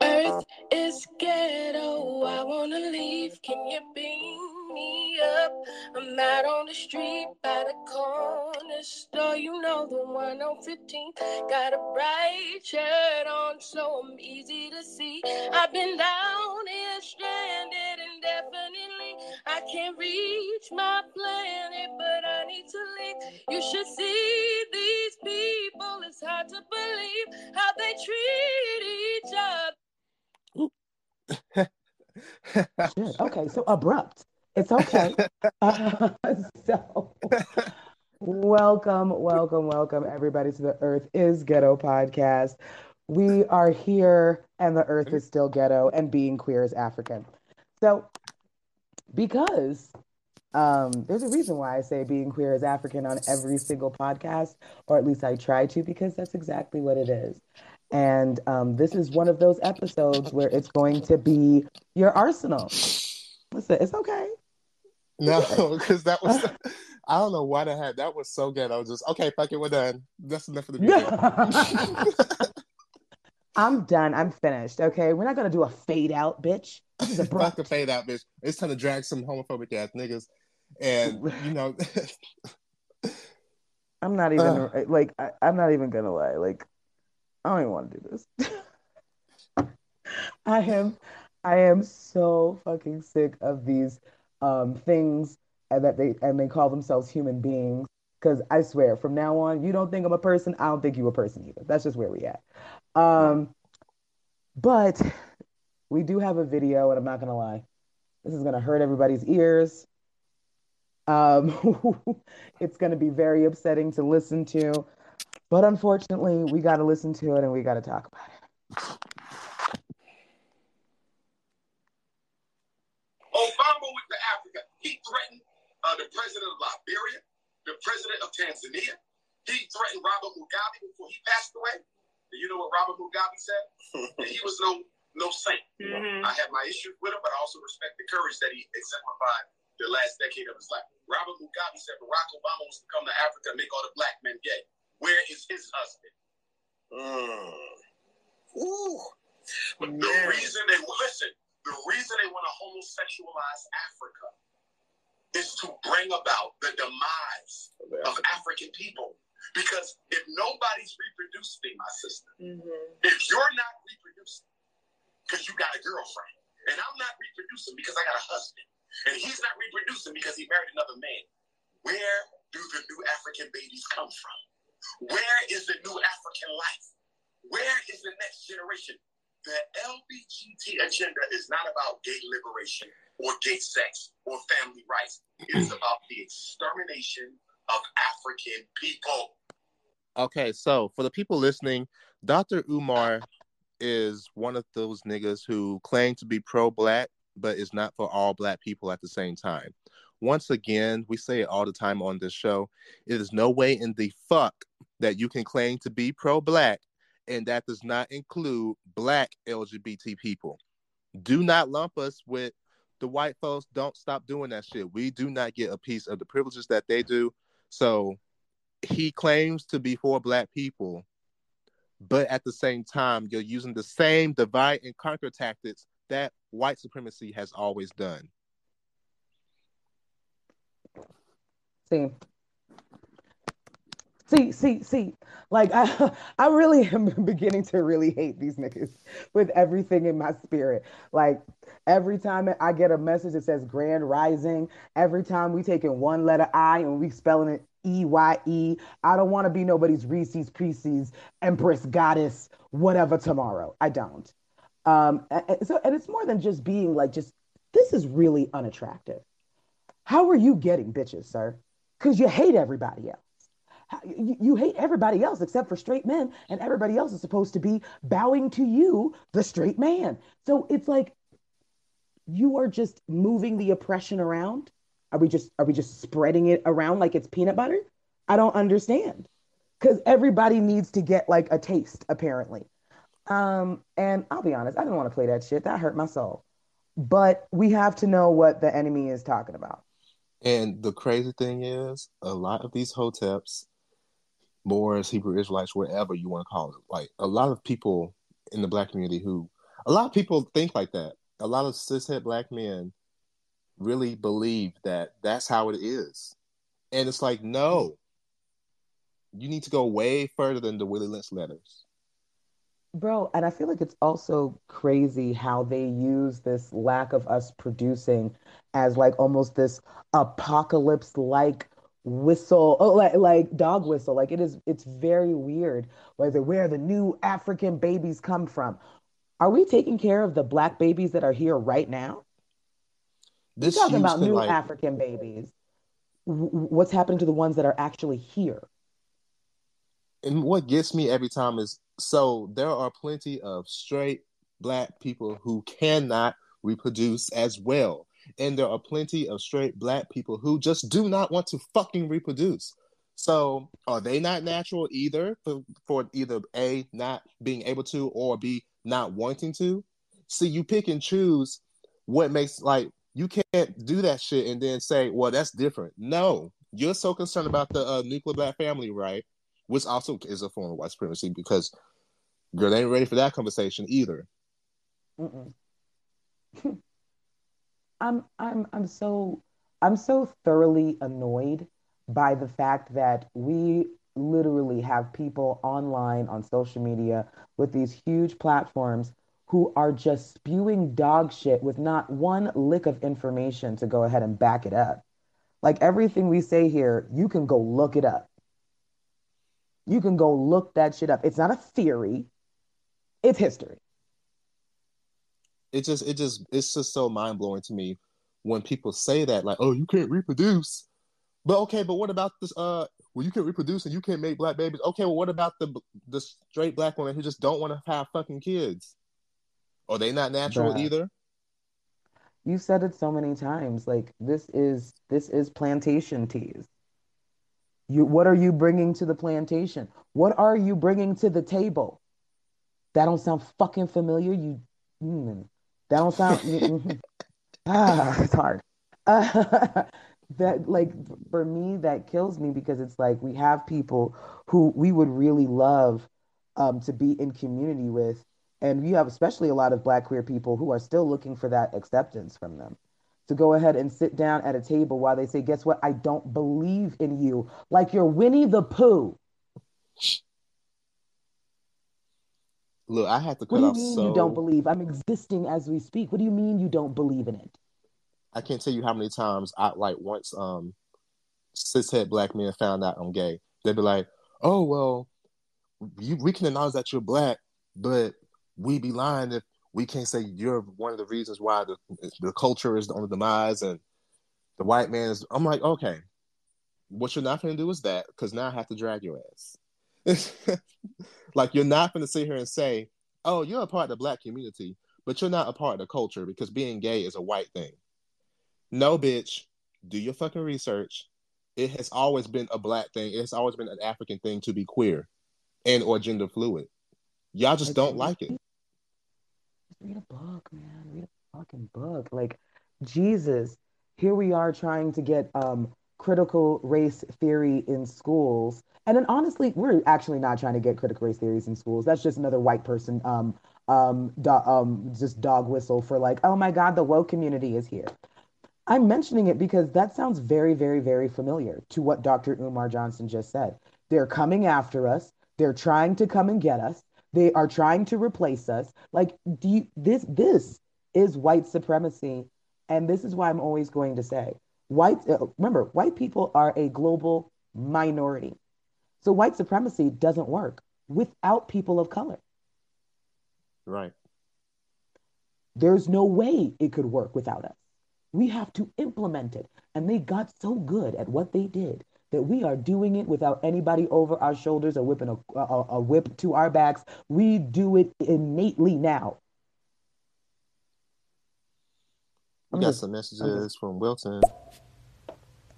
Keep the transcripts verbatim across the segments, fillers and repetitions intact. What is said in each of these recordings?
Earth is ghetto, I wanna leave, can you beam me up? I'm out on the street by the corner store, you know the one on fifteenth. Got a bright shirt on, so I'm easy to see. I've been down here stranded indefinitely. I can't reach my planet, but I need to leave. You should see these people, it's hard to believe how they treat each other. Okay, so abrupt. It's okay. Uh, so, welcome, welcome, welcome, everybody, to the Earth is Ghetto podcast. We are here, and the Earth is still ghetto, and being queer is African. So, because um, there's a reason why I say being queer is African on every single podcast, or at least I try to, because that's exactly what it is. And um, this is one of those episodes where it's going to be your arsenal. Listen, it's okay. No, because that was, I don't know why that had, that was so good. I was just, okay, fuck it, we're done. That's enough for the video. I'm done. I'm finished, okay? We're not going to do a fade out, bitch. This is a fuck the fade out, bitch. It's time to drag some homophobic ass niggas. And, you know. I'm not even, uh, like, I, I'm not even going to lie. Like, I don't even want to do this. I am I am so fucking sick of these um, things and that they and they call themselves human beings. Because I swear, from now on, you don't think I'm a person, I don't think you a person either. That's just where we at. Um, but we do have a video, and I'm not going to lie. This is going to hurt everybody's ears. Um, it's going to be very upsetting to listen to. But unfortunately, we got to listen to it and we got to talk about it. Obama went to Africa. He threatened uh, the president of Liberia, the president of Tanzania. He threatened Robert Mugabe before he passed away. And you know what Robert Mugabe said? He was no no saint. Mm-hmm. I have my issues with him, but I also respect the courage that he exemplified the last decade of his life. Robert Mugabe said Barack Obama wants to come to Africa and make all the black men gay. Where is his husband? Mm. Ooh. But man. the reason they listen, the reason they want to homosexualize Africa is to bring about the demise of African people. Because if nobody's reproducing, my sister, mm-hmm. if you're not reproducing because you got a girlfriend, and I'm not reproducing because I got a husband, and he's not reproducing because he married another man, where do the new African babies come from? Where is the new African life? Where is the next generation? The L G B T agenda is not about gay liberation or gay sex or family rights. It is about the extermination of African people. Okay, so for the people listening, Doctor Umar is one of those niggas who claim to be pro-black, but is not for all black people at the same time. Once again, we say it all the time on this show, it is no way in the fuck that you can claim to be pro-black, and that does not include black L G B T people. Do not lump us with the white folks. Don't stop doing that shit. We do not get a piece of the privileges that they do. So he claims to be for black people, but at the same time, you're using the same divide and conquer tactics that white supremacy has always done. See, see, see, see. Like, I I really am beginning to really hate these niggas with everything in my spirit. Like, every time I get a message that says Grand Rising, every time we taking one letter I and we spelling it E Y E, I don't want to be nobody's Reese's, Pieces, Empress, Goddess, whatever tomorrow. I don't. Um, and, so, and it's more than just being like, just, this is really unattractive. How are you getting bitches, sir? Because you hate everybody else. You, you hate everybody else except for straight men, and everybody else is supposed to be bowing to you, the straight man. So it's like you are just moving the oppression around. Are we just are we just spreading it around like it's peanut butter? I don't understand, because everybody needs to get like a taste apparently. Um, and I'll be honest, I didn't want to play that shit. That hurt my soul. But we have to know what the enemy is talking about. And the crazy thing is, a lot of these hoteps, Moors, Hebrew Israelites, whatever you want to call it, like a lot of people in the black community who A lot of people think like that. A lot of cishet black men really believe that that's how it is. And it's like, no, you need to go way further than the Willie Lynch letters. Bro, and I feel like it's also crazy how they use this lack of us producing as like almost this apocalypse-like whistle, oh, like like dog whistle. Like it is, it's very weird. Like where the new African babies come from. Are we taking care of the black babies that are here right now? This We're talking about new like... African babies. What's happening to the ones that are actually here? And what gets me every time is, so there are plenty of straight black people who cannot reproduce as well. And there are plenty of straight black people who just do not want to fucking reproduce. So are they not natural either for, for either A, not being able to, or B, not wanting to? See, you pick and choose what makes, like, you can't do that shit and then say, well, that's different. No, you're so concerned about the uh, nuclear black family, right? Which also is a form of white supremacy, because girl, they ain't ready for that conversation either. Mm-mm. I'm I'm I'm so I'm so thoroughly annoyed by the fact that we literally have people online on social media with these huge platforms who are just spewing dog shit with not one lick of information to go ahead and back it up. Like everything we say here, you can go look it up. You can go look that shit up. It's not a theory. It's history. It just, it just, it's just so mind blowing to me when people say that, like, oh, you can't reproduce. But okay, but what about this? Uh, well, you can reproduce and you can't make black babies. Okay, well, what about the the straight black women who just don't want to have fucking kids? Are they not natural but either? You said it so many times. Like, this is, this is plantation teas. You, what are you bringing to the plantation? What are you bringing to the table? That don't sound fucking familiar. You, mm, that don't sound. mm, ah, it's hard. Uh, that like for me, that kills me, because it's like we have people who we would really love um, to be in community with, and you have especially a lot of Black queer people who are still looking for that acceptance from them. To go ahead and sit down at a table while they say, guess what? I don't believe in you. Like you're Winnie the Pooh. Look, I have to cut off so... What do you mean so... you don't believe? I'm existing as we speak. What do you mean you don't believe in it? I can't tell you how many times I, like, once um, cishet black men found out I'm gay, they'd be like, oh, well, you, we can acknowledge that you're black, but we be lying if we can't say you're one of the reasons why the the culture is on the demise and the white man is... I'm like, okay, what you're not going to do is that, because now I have to drag your ass. Like, you're not going to sit here and say, oh, you're a part of the black community, but you're not a part of the culture because being gay is a white thing. No, bitch. Do your fucking research. It has always been a black thing. It has always been an African thing to be queer and or gender fluid. Y'all just don't like it. Read a book, man. Read a fucking book. Like, Jesus, here we are trying to get um, critical race theory in schools. And then honestly, we're actually not trying to get critical race theories in schools. That's just another white person um, um, do- um, just dog whistle for like, oh my God, the woke community is here. I'm mentioning it because that sounds very, very, very familiar to what Doctor Umar Johnson just said. They're coming after us. They're trying to come and get us. They are trying to replace us. Like, do you, this this is white supremacy. And this is why I'm always going to say, white. Uh, remember, white people are a global minority. So white supremacy doesn't work without people of color. Right. There's no way it could work without us. We have to implement it. And they got so good at what they did that we are doing it without anybody over our shoulders or whipping a, a, a whip to our backs. We do it innately now. We got some messages from Wilton.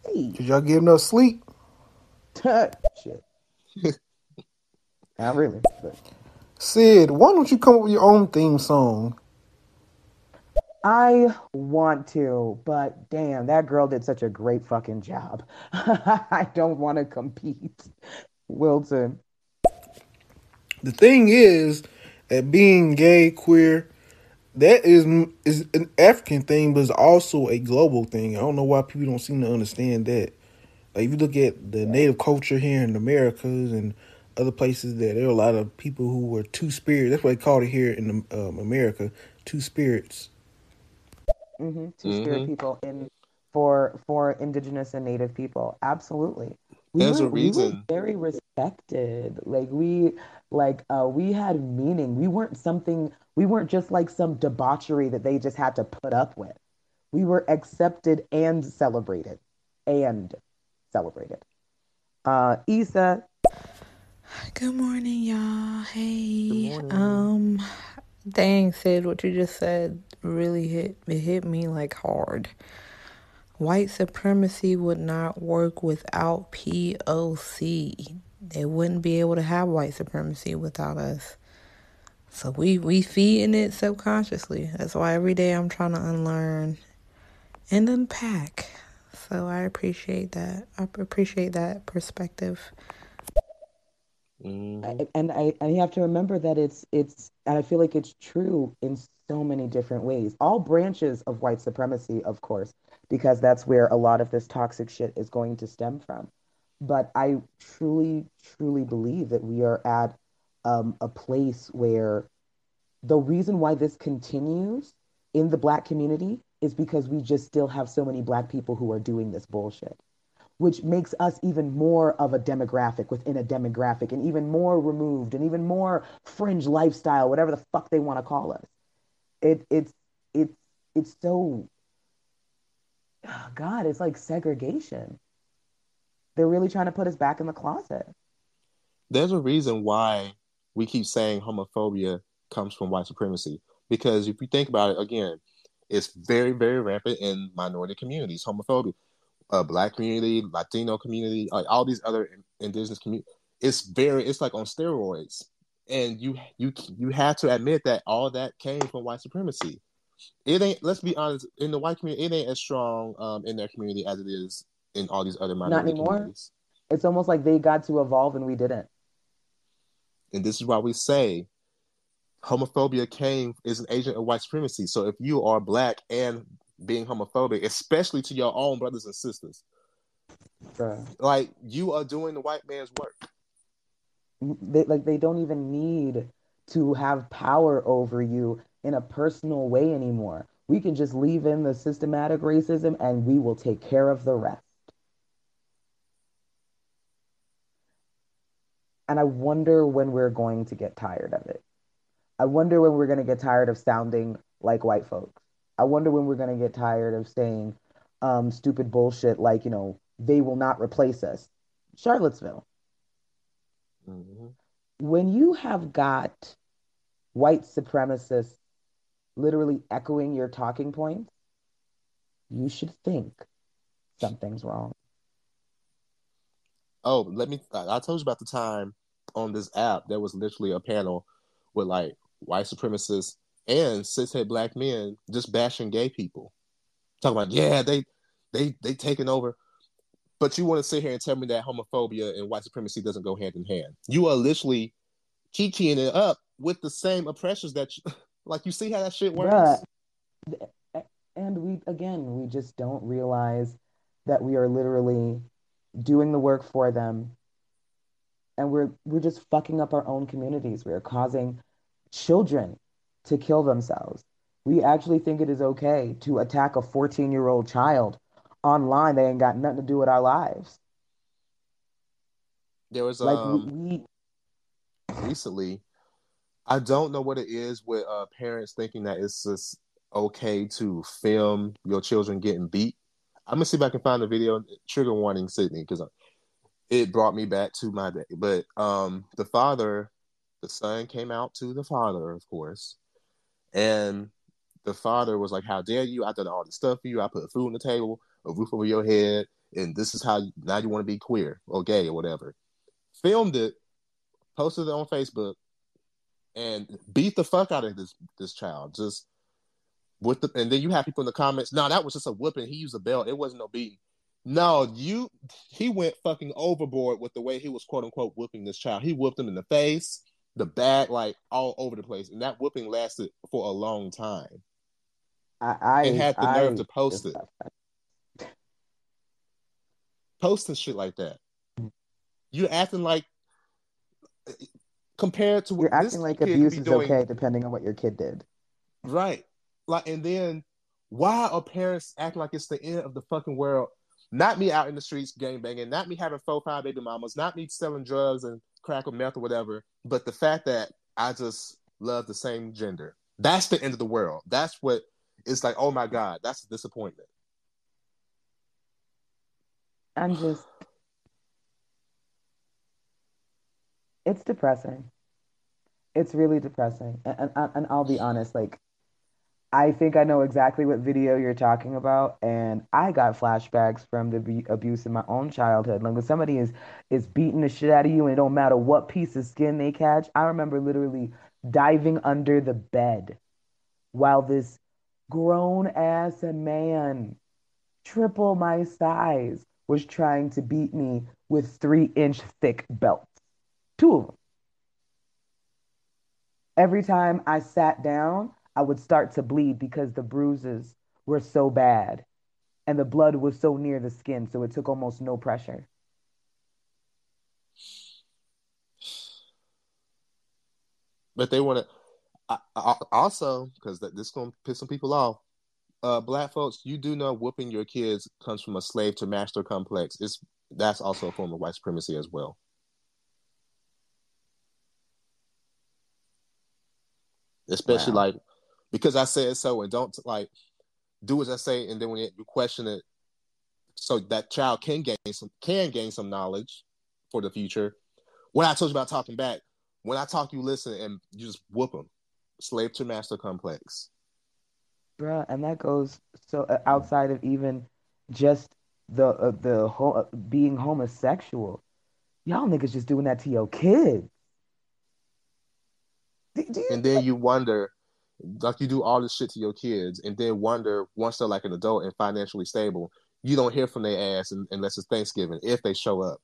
Hey. Did y'all give no sleep? Shit. Not really. But. Sid, why don't you come up with your own theme song? I want to, but damn, that girl did such a great fucking job. I don't want to compete. Wilton. The thing is that being gay, queer, that is is an African thing, but it's also a global thing. I don't know why people don't seem to understand that. Like, if you look at the Native culture here in the Americas and other places, that there are a lot of people who were two-spirit. That's what they called it here in um, America, two spirits. Mm-hmm. Two-spirit mm-hmm. people in for for indigenous and Native people. Absolutely. We There's were, a reason. We were very respected. Like, we, like, uh, we had meaning. We weren't something, we weren't just like some debauchery that they just had to put up with. We were accepted and celebrated. And celebrated. Uh, Isa. Good morning, y'all. Hey. Morning. Um, dang, Sid, what you just said really hit, it hit me, like, hard. White supremacy would not work without P O C. They wouldn't be able to have white supremacy without us. So we we feeding it subconsciously. That's why every day I'm trying to unlearn and unpack. So I appreciate that. I appreciate that perspective. Mm. And I and you have to remember that it's it's and I feel like it's true in so many different ways. All branches of white supremacy, of course, because that's where a lot of this toxic shit is going to stem from. But I truly, truly believe that we are at um, a place where the reason why this continues in the Black community is because we just still have so many Black people who are doing this bullshit, which makes us even more of a demographic within a demographic, and even more removed, and even more fringe lifestyle, whatever the fuck they want to call us. It, it's, it's, it's so... Oh, God, it's like segregation. They're really trying to put us back in the closet. There's a reason why we keep saying homophobia comes from white supremacy. Because if you think about it, again, it's very, very rampant in minority communities, homophobia. Uh, Black community, Latino community, like all these other indigenous communities. It's very, it's like on steroids. And you, you, you have to admit that all that came from white supremacy. It ain't, let's be honest, in the white community, it ain't as strong um, in their community as it is in all these other minority communities. Not anymore. Communities. It's almost like they got to evolve and we didn't. And this is why we say homophobia came is an agent of white supremacy. So if you are Black and being homophobic, especially to your own brothers and sisters, Bruh. like, you are doing the white man's work. They, like, they don't even need to have power over you in a personal way anymore. We can just leave in the systematic racism and we will take care of the rest. And I wonder when we're going to get tired of it. I wonder when we're going to get tired of sounding like white folks. I wonder when we're going to get tired of saying um, stupid bullshit like, you know, they will not replace us. Charlottesville. Mm-hmm. When you have got white supremacists literally echoing your talking points, you should think something's wrong. Oh, let me, I told you about the time on this app, there was literally a panel with like white supremacists and cishet Black men just bashing gay people. Talking about, yeah, they, they, they taking over. But you want to sit here and tell me that homophobia and white supremacy doesn't go hand in hand. You are literally kikiing it up with the same oppressors that, you, like, you see how that shit works? Yeah. And we, again, we just don't realize that we are literally doing the work for them. And we're, we're just fucking up our own communities. We are causing children to kill themselves. We actually think it is okay to attack a fourteen-year-old child online. They ain't got nothing to do with our lives. There was like um, we, we recently, I don't know what it is with uh, parents thinking that it's just okay to film your children getting beat. I'm gonna see if I can find the video. Trigger warning, Sydney, because it brought me back to my day. But um, the father, the son came out to the father, of course, and the father was like, "How dare you? I done all this stuff for you. I put food on the table, a roof over your head, and this is how you, now you want to be queer or gay or whatever." Filmed it, posted it on Facebook, and beat the fuck out of this this child. Just with the, and then you have people in the comments, "No, that was just a whooping. He used a belt. It wasn't no beating." No, you he went fucking overboard with the way he was quote unquote whooping this child. He whooped him in the face. the bag like all over the place, and that whooping lasted for a long time. I, I and had the I, nerve I, to post it, I, posting shit like that. You're acting like compared to what you're acting like abuse is doing, okay, depending on what your kid did, right? Like, and then why are parents acting like it's the end of the fucking world? Not me out in the streets gangbanging, not me having four, five baby mamas, not me selling drugs and crack or meth or whatever, but the fact that I just love the same gender. That's the end of the world. That's what it's like, oh my God, that's a disappointment. I'm just... It's depressing. It's really depressing. And, and, and I'll be honest, like, I think I know exactly what video you're talking about, and I got flashbacks from the be- abuse in my own childhood. Like when somebody is is beating the shit out of you, and it don't matter what piece of skin they catch. I remember literally diving under the bed while this grown ass man, triple my size, was trying to beat me with three inch thick belts, two of them. Every time I sat down, I would start to bleed because the bruises were so bad and the blood was so near the skin, so it took almost no pressure. But they want to, also, because this is going to piss some people off, uh, Black folks, you do know whooping your kids comes from a slave to master complex. It's That's also a form of white supremacy as well. Especially wow. like, because I said so, and don't like do as I say, and then when you question it, so that child can gain some can gain some knowledge for the future. When I told you about talking back, when I talk, you listen, and you just whoop them. Slave to master complex, bruh, and that goes so outside of even just the uh, the whole uh, being homosexual. Y'all niggas just doing that to your kids, do, do you and then like- you wonder. Like you do all this shit to your kids and then wonder once they're like an adult and financially stable, you don't hear from their ass in, unless it's Thanksgiving, if they show up.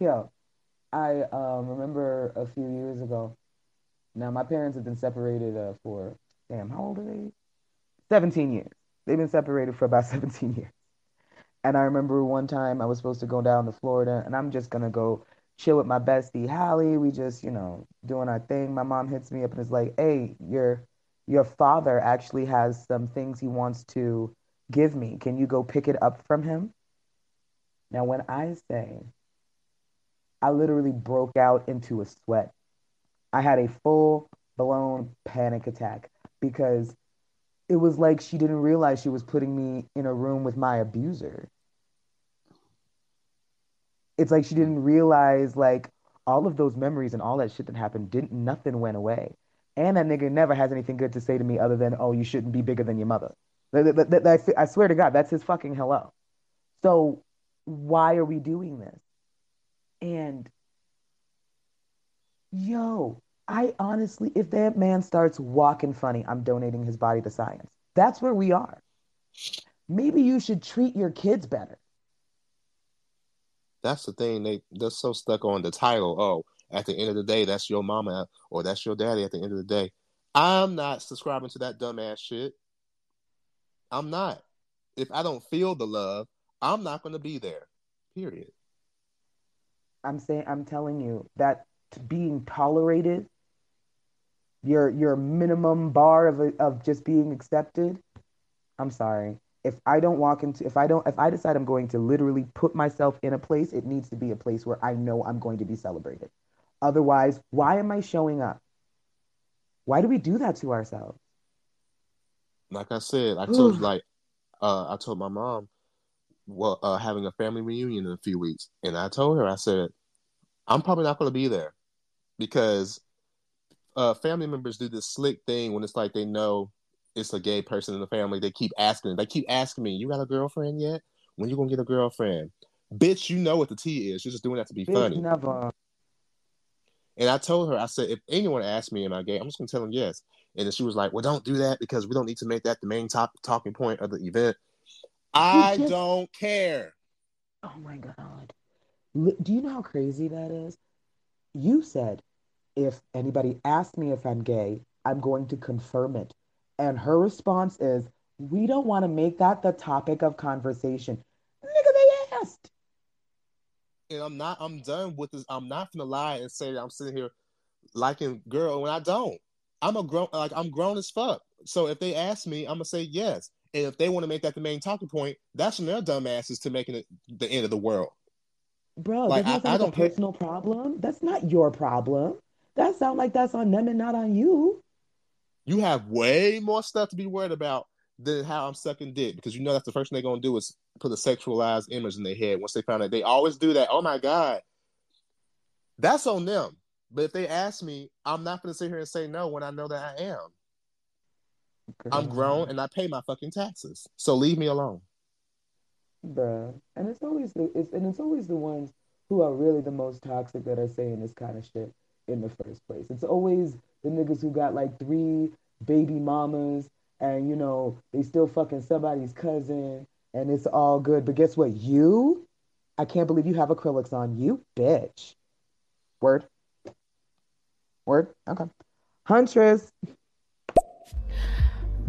Yo, I um, remember a few years ago. Now, my parents have been separated uh, for, damn, how old are they? seventeen years. They've been separated for about seventeen years. And I remember one time I was supposed to go down to Florida and I'm just going to go chill with my bestie, Hallie. We just, you know, doing our thing. My mom hits me up and is like, hey, your your father actually has some things he wants to give me. Can you go pick it up from him? Now, when I say, I literally broke out into a sweat. I had a full-blown panic attack because it was like she didn't realize she was putting me in a room with my abuser. It's like she didn't realize, like, all of those memories and all that shit that happened, didn't nothing went away. And that nigga never has anything good to say to me other than, oh, you shouldn't be bigger than your mother. That, that, that, that, I swear to God, that's his fucking hello. So why are we doing this? And, yo, I honestly, if that man starts walking funny, I'm donating his body to science. That's where we are. Maybe you should treat your kids better. That's the thing. They, they're so stuck on the title. Oh, at the end of the day, that's your mama or that's your daddy at the end of the day. I'm not subscribing to that dumbass shit. I'm not. If I don't feel the love, I'm not going to be there. Period. I'm saying, I'm telling you that being tolerated, your your minimum bar of a, of just being accepted, I'm sorry. If I don't walk into, if I don't, if I decide I'm going to literally put myself in a place, it needs to be a place where I know I'm going to be celebrated. Otherwise, why am I showing up? Why do we do that to ourselves? Like I said, I told like, uh, I told my mom, well, uh, having a family reunion in a few weeks, and I told her, I said, I'm probably not going to be there because uh, family members do this slick thing when it's like they know it's a gay person in the family. They keep asking. They keep asking me, you got a girlfriend yet? When you gonna get a girlfriend? Bitch, you know what the T is. You're just doing that to be bitch, funny. Never. And I told her, I said, if anyone asks me am I gay, I'm just gonna tell them yes. And then she was like, well, don't do that because we don't need to make that the main top talking point of the event. I just... don't care. Oh my God. Do you know how crazy that is? You said, if anybody asks me if I'm gay, I'm going to confirm it. And her response is, we don't want to make that the topic of conversation. Nigga, they asked. And I'm not, I'm done with this. I'm not going to lie and say that I'm sitting here liking girl when I don't. I'm a grown, like I'm grown as fuck. So if they ask me, I'm going to say yes. And if they want to make that the main talking point, that's when their dumb asses to making it the end of the world. Bro, like, that's not I, I don't a personal pay- problem. That's not your problem. That sounds like that's on them and not on you. You have way more stuff to be worried about than how I'm sucking dick, because you know that's the first thing they're going to do is put a sexualized image in their head once they found out. They always do that. Oh, my God. That's on them. But if they ask me, I'm not going to sit here and say no when I know that I am. Girl. I'm grown and I pay my fucking taxes. So leave me alone. Bruh. And it's always the it's, and it's always the ones who are really the most toxic that are saying this kind of shit in the first place. It's always the niggas who got like three baby mamas and, you know, they still fucking somebody's cousin and it's all good. But guess what? You? I can't believe you have acrylics on. You bitch. Word. Word? Okay. Huntress.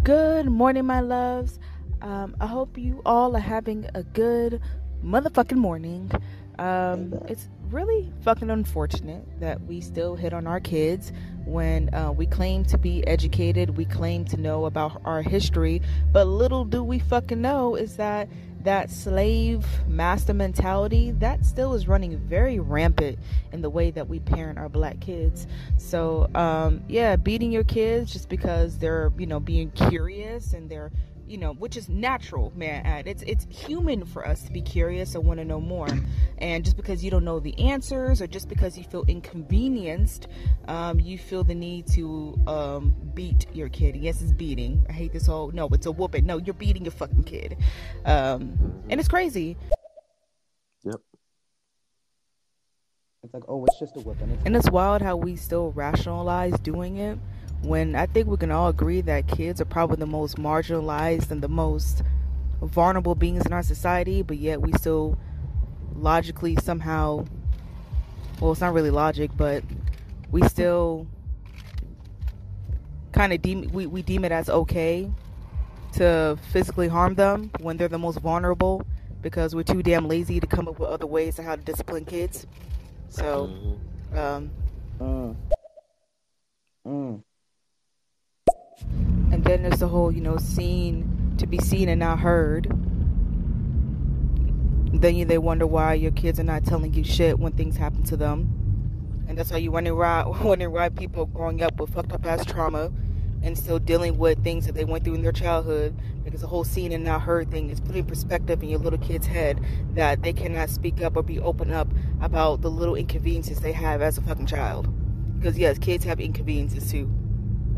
Good morning, my loves. Um, I hope you all are having a good motherfucking morning. Um, it's really fucking unfortunate that we still hit on our kids when uh, we claim to be educated, we claim to know about our history, but little do we fucking know is that that slave master mentality that still is running very rampant in the way that we parent our black kids. So um yeah beating your kids just because they're, you know, being curious and they're, you know, which is natural, may I add. It's it's human for us to be curious and want to know more. And just because you don't know the answers or just because you feel inconvenienced, um, you feel the need to um, beat your kid. Yes, it's beating. I hate this whole, no, it's a whooping. No, you're beating your fucking kid. Um, and it's crazy. Yep. It's like, oh, it's just a whooping. It's- and it's wild how we still rationalize doing it, when I think we can all agree that kids are probably the most marginalized and the most vulnerable beings in our society, but yet we still logically somehow, well, it's not really logic, but we still kind of deem, we, we deem it as okay to physically harm them when they're the most vulnerable, because we're too damn lazy to come up with other ways to how to discipline kids. So, um... Mm. Mm. And then there's the whole, you know, seen to be seen and not heard. Then you, they wonder why your kids are not telling you shit when things happen to them. And that's how you wonder why, wonder why people growing up with fucked up ass trauma and still dealing with things that they went through in their childhood. Because the whole seen and not heard thing is putting perspective in your little kid's head that they cannot speak up or be open up about the little inconveniences they have as a fucking child. Because yes, kids have inconveniences too.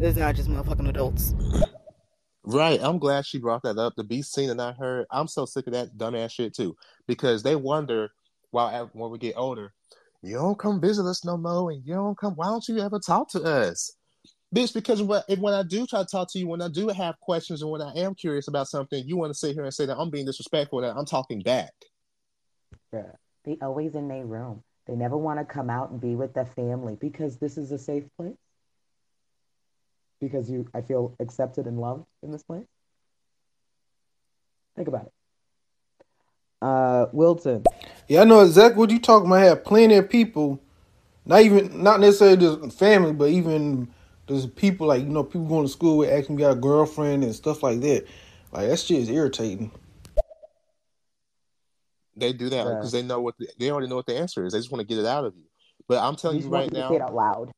It's not just motherfucking adults. Right. I'm glad she brought that up. To be seen and not heard. I'm so sick of that dumbass shit too. Because they wonder while when we get older, you don't come visit us no more, and you don't come. Why don't you ever talk to us, bitch? Because when, when I do try to talk to you, when I do have questions, and when I am curious about something, you want to sit here and say that I'm being disrespectful, that I'm talking back. Yeah, they always in their room. They never want to come out and be with the family because this is a safe place. Because you, I feel accepted and loved in this place. Think about it. Uh, Wilton. Yeah, I know exactly what you're talking about. I have plenty of people, not even, not necessarily just family, but even there's people like, you know, people going to school with asking me got a girlfriend and stuff like that. Like, that shit is irritating. They do that because yeah. they know what the, they already know what the answer is. They just want to get it out of you. But I'm telling you, you right now, say it out loud.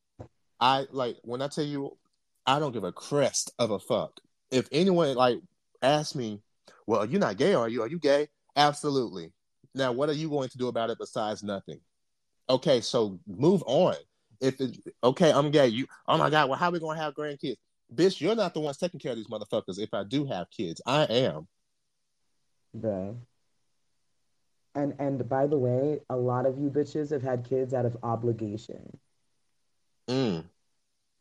I like when I tell you, I don't give a crest of a fuck. If anyone like asks me, well, you're not gay, are you? Are you gay? Absolutely. Now, what are you going to do about it besides nothing? Okay, so move on. If it, okay, I'm gay. You, oh my God, well, how are we going to have grandkids? Bitch, you're not the ones taking care of these motherfuckers. If I do have kids, I am. The and and by the way, a lot of you bitches have had kids out of obligation. Mm.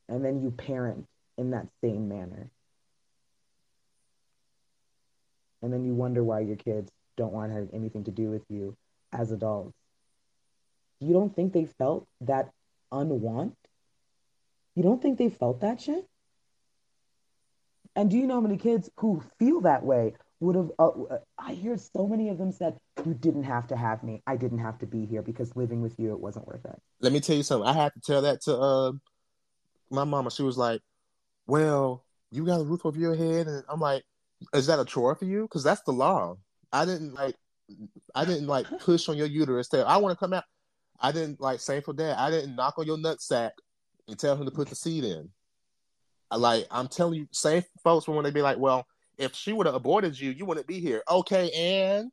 And then you parent in that same manner. And then you wonder why your kids don't want to have anything to do with you as adults. You don't think they felt that unwant? You don't think they felt that shit? And do you know how many kids who feel that way would have, uh, I hear so many of them said, you didn't have to have me. I didn't have to be here because living with you, it wasn't worth it. Let me tell you something. I had to tell that to uh, my mama. She was like, well, you got a roof over your head. And I'm like, is that a chore for you? Because that's the law. I didn't like, I didn't like push on your uterus. Tell, I want to come out. I didn't like, same for dad. I didn't knock on your nutsack and tell him to put the seed in. Like, I'm telling you, same folks when they be like, well, if she would have aborted you, you wouldn't be here. Okay, and?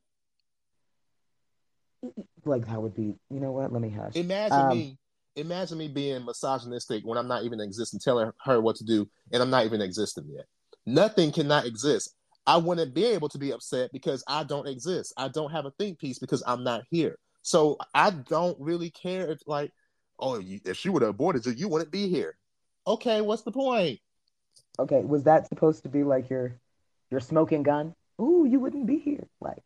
Like, that would be, you know what? Let me hush. Imagine um, me imagine me being misogynistic when I'm not even existing, telling her what to do, and I'm not even existing yet. Nothing cannot exist. I wouldn't be able to be upset because I don't exist. I don't have a think piece because I'm not here. So I don't really care if, like, oh, if she would have aborted you, you wouldn't be here. Okay, what's the point? Okay, was that supposed to be like your your smoking gun? Ooh, you wouldn't be here. Like,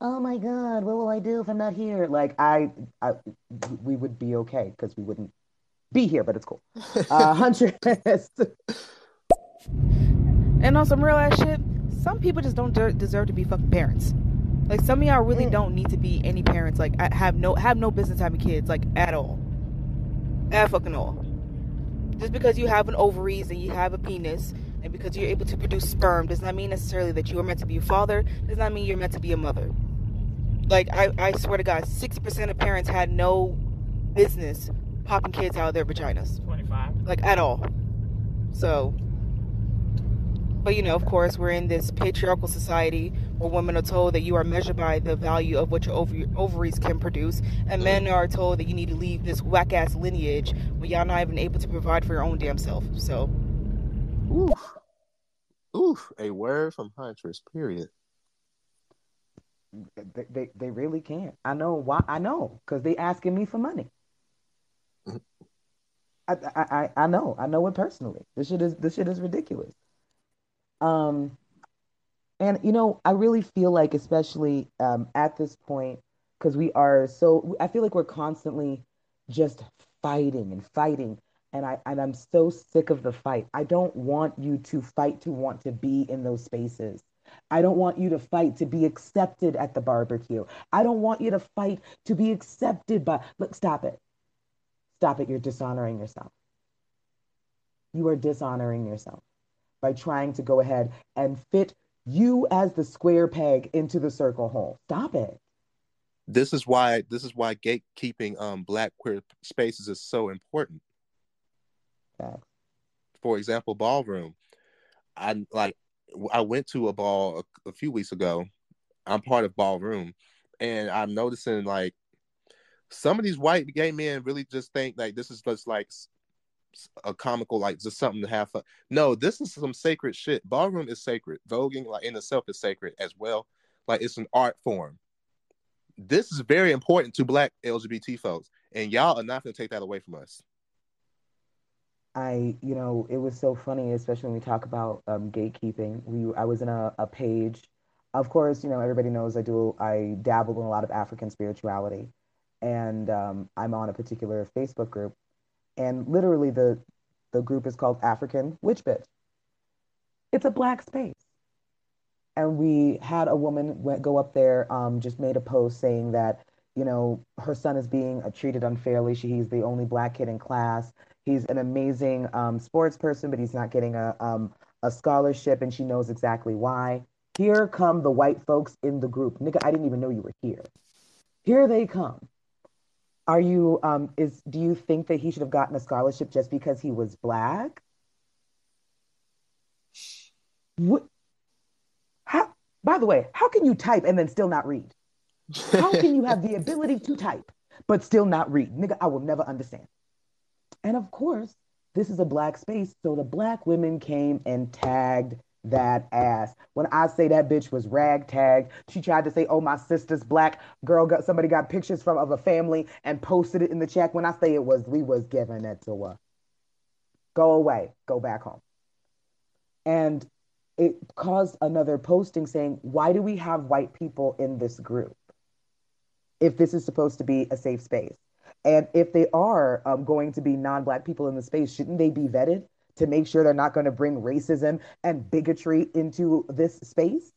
oh my God, what will I do if I'm not here? Like, I, I we would be okay because we wouldn't be here, but it's cool. Uh, Huntress. And on some real ass shit, some people just don't de- deserve to be fucking parents. Like, some of y'all really mm. don't need to be any parents. Like, I have no have no business having kids, like, at all. At fucking all. Just because you have an ovaries and you have a penis and because you're able to produce sperm does not mean necessarily that you are meant to be a father. Does not mean you're meant to be a mother. Like, I, I swear to God, sixty percent of parents had no business popping kids out of their vaginas. twenty-five Like, at all. So... But, you know, of course, we're in this patriarchal society where women are told that you are measured by the value of what your ov- ovaries can produce. And men are told that you need to leave this whack-ass lineage when y'all not even able to provide for your own damn self. So. Oof. Oof. A word from Huntress, period. They, they, they really can't. I know why. I know. Because they asking me for money. I, I, I, I know. I know it personally. This shit is, this shit is ridiculous. Um, and, you know, I really feel like, especially um, at this point, because we are so, I feel like we're constantly just fighting and fighting. And, I, and I'm so sick of the fight. I don't want you to fight to want to be in those spaces. I don't want you to fight to be accepted at the barbecue. I don't want you to fight to be accepted by, look, stop it. Stop it. You're dishonoring yourself. You are dishonoring yourself by trying to go ahead and fit you as the square peg into the circle hole. Stop it. This is why this is why gatekeeping um Black queer spaces is so important. Yeah. For example, ballroom. I like I went to a ball a, a few weeks ago. I'm part of ballroom, and I'm noticing like some of these white gay men really just think like this is just like a comical, like just something to have fun. No, this is some sacred shit. Ballroom is sacred. Voguing, like in itself, is sacred as well. Like it's an art form. This is very important to Black L G B T folks, and y'all are not going to take that away from us. I, you know, it was so funny, especially when we talk about um, gatekeeping. We, I was in a, a page. Of course, you know, everybody knows I do. I dabble in a lot of African spirituality, and um, I'm on a particular Facebook group. And literally the the group is called African Witch Bitch. It's a Black space. And we had a woman went, go up there, um, just made a post saying that, you know, her son is being uh, treated unfairly. She, he's the only Black kid in class. He's an amazing um, sports person, but he's not getting a um, a scholarship, and she knows exactly why. Here come the white folks in the group. Nigga, I didn't even know you were here. Here they come. Are you, um, is, do you think that he should have gotten a scholarship just because he was Black? What? How, by the way, how can you type and then still not read? How can you have the ability to type, but still not read? Nigga, I will never understand. And of course, this is a Black space, so the Black women came and tagged that ass. When I say that bitch was ragtagged, she tried to say, oh, my sister's Black girl got, somebody got pictures from of a family and posted it in the chat. When I say it was, we was giving it to her. Go away, go back home. And it caused another posting saying, why do we have white people in this group? if this is supposed to be a safe space. And if they are um, going to be non-Black people in the space, shouldn't they be vetted to make sure they're not going to bring racism and bigotry into this space?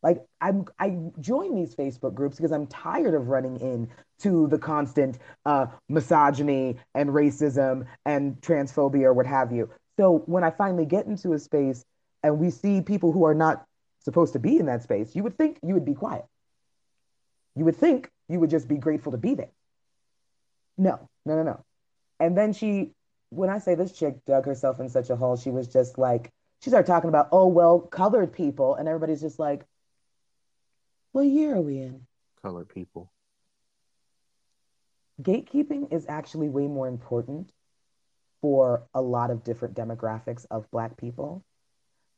Like, I'm, I join these Facebook groups because I'm tired of running in to the constant uh, misogyny and racism and transphobia or what have you. So when I finally get into a space and we see people who are not supposed to be in that space, you would think you would be quiet. You would think you would just be grateful to be there. No, no, no, no. And then she, when I say this chick dug herself in such a hole, she was just like, she started talking about, oh, well, colored people. And everybody's just like, what year are we in? Colored people. Gatekeeping is actually way more important for a lot of different demographics of Black people.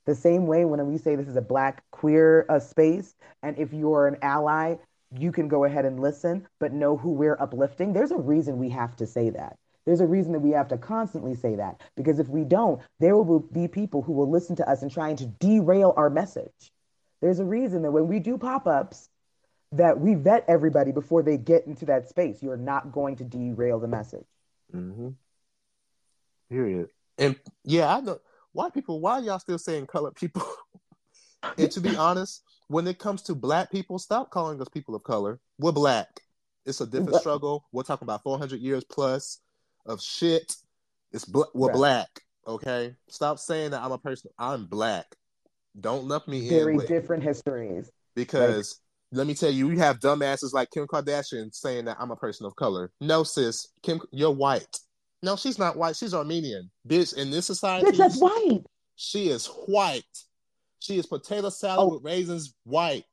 The same way when we say this is a Black queer uh, space, and if you're an ally, you can go ahead and listen, but know who we're uplifting. There's a reason we have to say that. There's a reason that we have to constantly say that, because if we don't, there will be people who will listen to us and trying to derail our message. There's a reason that when we do pop-ups, that we vet everybody before they get into that space. You're not going to derail the message. Mm-hmm. Period. And yeah, I know. Why people, why are y'all still saying colored people? And to be honest, when it comes to Black people, stop calling us people of color. We're Black. It's a different but, struggle. We're talking about four hundred years plus of shit. It's bl- We're right. Black, okay? Stop saying that I'm a person. I'm Black. Don't lump me in. Very different histories. Because like, let me tell you, you have dumbasses like Kim Kardashian saying that I'm a person of color. No, sis. Kim, you're white. No, she's not white. She's Armenian. Bitch, in this society... Bitch, that's white. She is white. She is potato salad oh. with raisins white.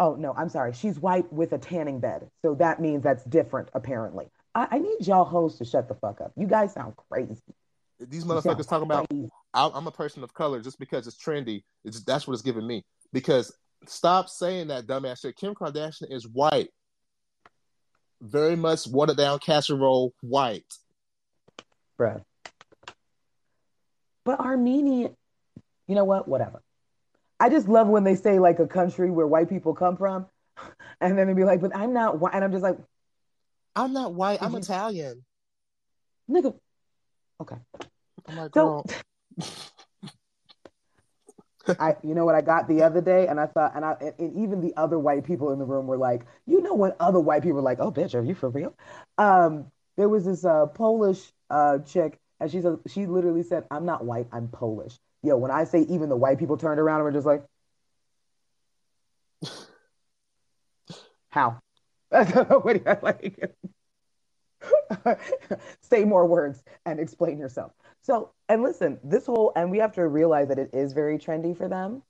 Oh, no, I'm sorry. She's white with a tanning bed. So that means that's different, apparently. I, I need y'all hoes to shut the fuck up. You guys sound crazy. These motherfuckers talking about, I, I'm a person of color just because it's trendy. It's, that's what it's giving me. Because stop saying that dumbass shit. Kim Kardashian is white. Very much watered down casserole white. Bruh. But Armenian, you know what? Whatever. I just love when they say like a country where white people come from, and then they'd be like, but I'm not white. And I'm just like, I'm not white. I'm you... Italian. Nigga. Okay. I'm like, so, I, you know what I got the other day, and I thought, and I, and even the other white people in the room were like, you know what? Other white people were like, oh, bitch, are you for real? Um, there was this uh, Polish uh, chick, and she's a, she literally said, "I'm not white, I'm Polish." Yo, when I say even the white people turned around and were just like, how? What do you like? Say more words and explain yourself. So, and listen, this whole, and we have to realize that it is very trendy for them.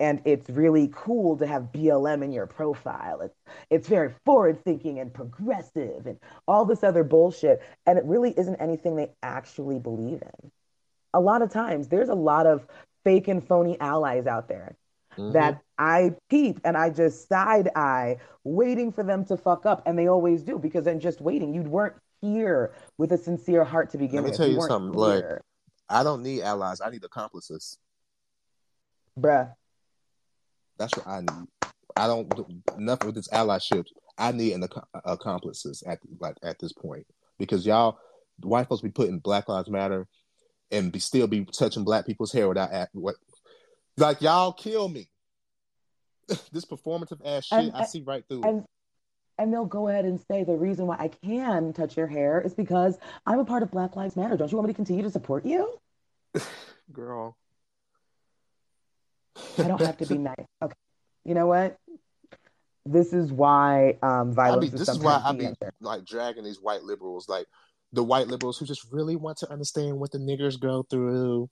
And it's really cool to have B L M in your profile. It's, it's very forward thinking and progressive and all this other bullshit. And it really isn't anything they actually believe in. A lot of times there's a lot of fake and phony allies out there mm-hmm. that I peep and I just side eye waiting for them to fuck up. And they always do, because I'm just waiting. You weren't here with a sincere heart to begin with. Let me tell you, you something. Like, I don't need allies. I need accomplices. Bruh. That's what I need. I don't do nothing with this allyship. I need an ac- accomplices at like at this point, because y'all white folks be putting Black Lives Matter and be still be touching Black people's hair without at, what like y'all kill me. This performative ass shit and, I and, see right through. And- And they'll go ahead and say, the reason why I can touch your hair is because I'm a part of Black Lives Matter. Don't you want me to continue to support you? Girl. I don't have to be nice. Okay. You know what? This is why um, violence I mean, is this sometimes This is why I be like dragging these white liberals, like the white liberals who just really want to understand what the niggers go through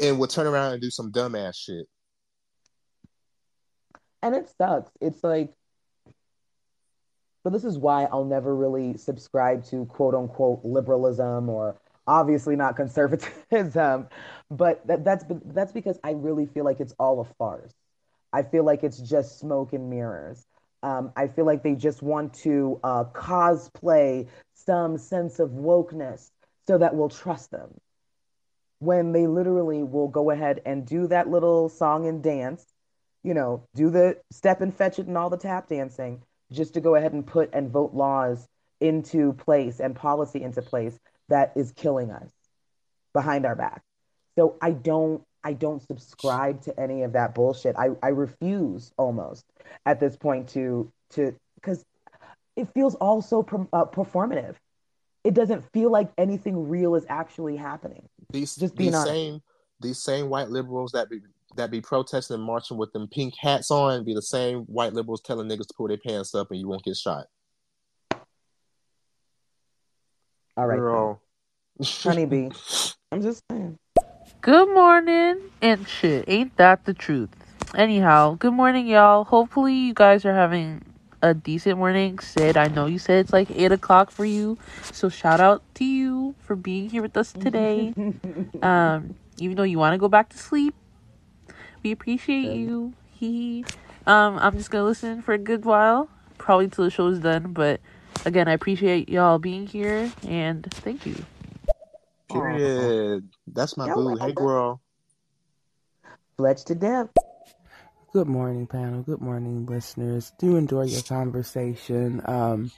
and will turn around and do some dumbass shit. And it sucks. It's like, but this is why I'll never really subscribe to quote unquote liberalism, or obviously not conservatism, but that, that's that's because I really feel like it's all a farce. I feel like it's just smoke and mirrors. Um, I feel like they just want to uh, cosplay some sense of wokeness so that we'll trust them, when they literally will go ahead and do that little song and dance, you know, do the step and fetch it and all the tap dancing, just to go ahead and put and vote laws into place and policy into place that is killing us behind our back. So I don't, I don't subscribe to any of that bullshit. I, I refuse almost at this point to, to, because it feels all so per, uh, performative. It doesn't feel like anything real is actually happening. These, Just being these same, these same white liberals that be that be protesting and marching with them pink hats on be the same white liberals telling niggas to pull their pants up and you won't get shot. All right, girl. Honeybee. I'm just saying. Good morning and shit. Ain't that the truth? Anyhow, good morning, y'all. Hopefully you guys are having a decent morning. Sid, I know you said it's like eight o'clock for you, so shout out to you for being here with us today. Um, even though you want to go back to sleep, we appreciate you. He, um, I'm just gonna listen for a good while, probably till the show is done. But again, I appreciate y'all being here and thank you. Period. Aww. That's my boo. Hey, girl. Fledge to death. Good morning, panel. Good morning, listeners. Do enjoy your conversation. Um,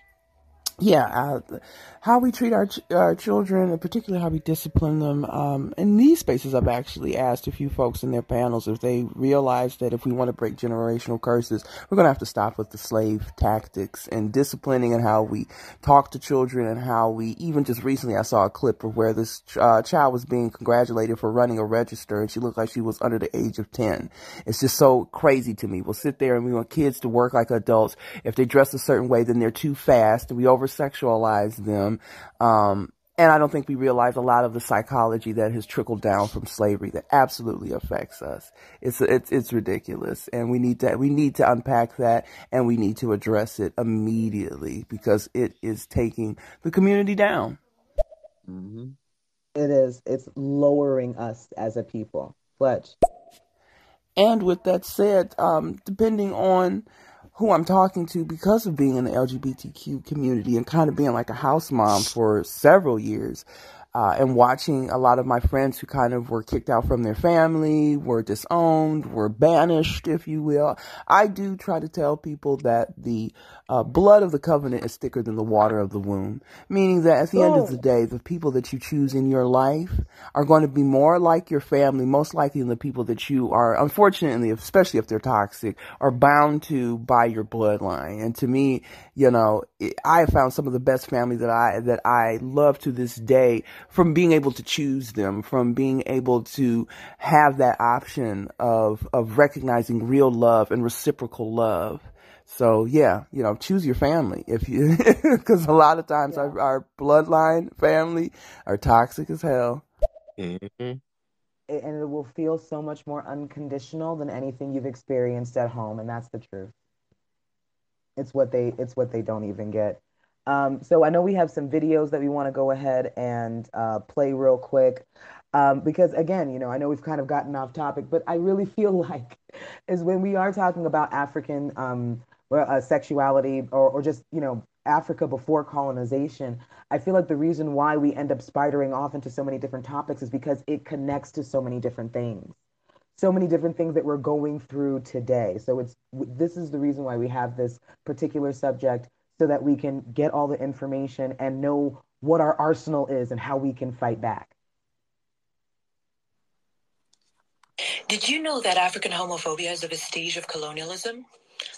yeah, uh, how we treat our ch- our children, and particularly how we discipline them. Um, in these spaces, I've actually asked a few folks in their panels if they realize that if we want to break generational curses, we're going to have to stop with the slave tactics and disciplining and how we talk to children and how we, even just recently, I saw a clip of where this uh, child was being congratulated for running a register and she looked like she was under the age of ten. It's just so crazy to me. We'll sit there and we want kids to work like adults. If they dress a certain way, then they're too fast and we over sexualize them. Um, and I don't think we realize a lot of the psychology that has trickled down from slavery that absolutely affects us. It's, it's, it's ridiculous. And we need to, we need to unpack that and we need to address it immediately because it is taking the community down. Mm-hmm. It is. It's lowering us as a people. Fletch. And with that said, um, depending on who I'm talking to, because of being in the L G B T Q community and kind of being like a house mom for several years, uh, and watching a lot of my friends who kind of were kicked out from their family, were disowned, were banished, if you will, I do try to tell people that the uh, blood of the covenant is thicker than the water of the womb, meaning that at the end of the day, the people that you choose in your life are going to be more like your family, most likely than the people that you are, unfortunately, especially if they're toxic, are bound to by your bloodline. And to me, you know, I have found some of the best family that I that I love to this day from being able to choose them, from being able to have that option of of recognizing real love and reciprocal love. So yeah, you know, choose your family if you, because a lot of times yeah. our, our bloodline family are toxic as hell. Mm-hmm. And it will feel so much more unconditional than anything you've experienced at home, and that's the truth. It's what they, it's what they don't even get. Um, so I know we have some videos that we want to go ahead and uh, play real quick, um, because again, you know, I know we've kind of gotten off topic, but I really feel like is when we are talking about African um, uh, sexuality or, or just, you know, Africa before colonization, I feel like the reason why we end up spidering off into so many different topics is because it connects to so many different things. So many different things that we're going through today. So it's this is the reason why we have this particular subject, so that we can get all the information and know what our arsenal is and how we can fight back. Did you know that African homophobia is a vestige of colonialism?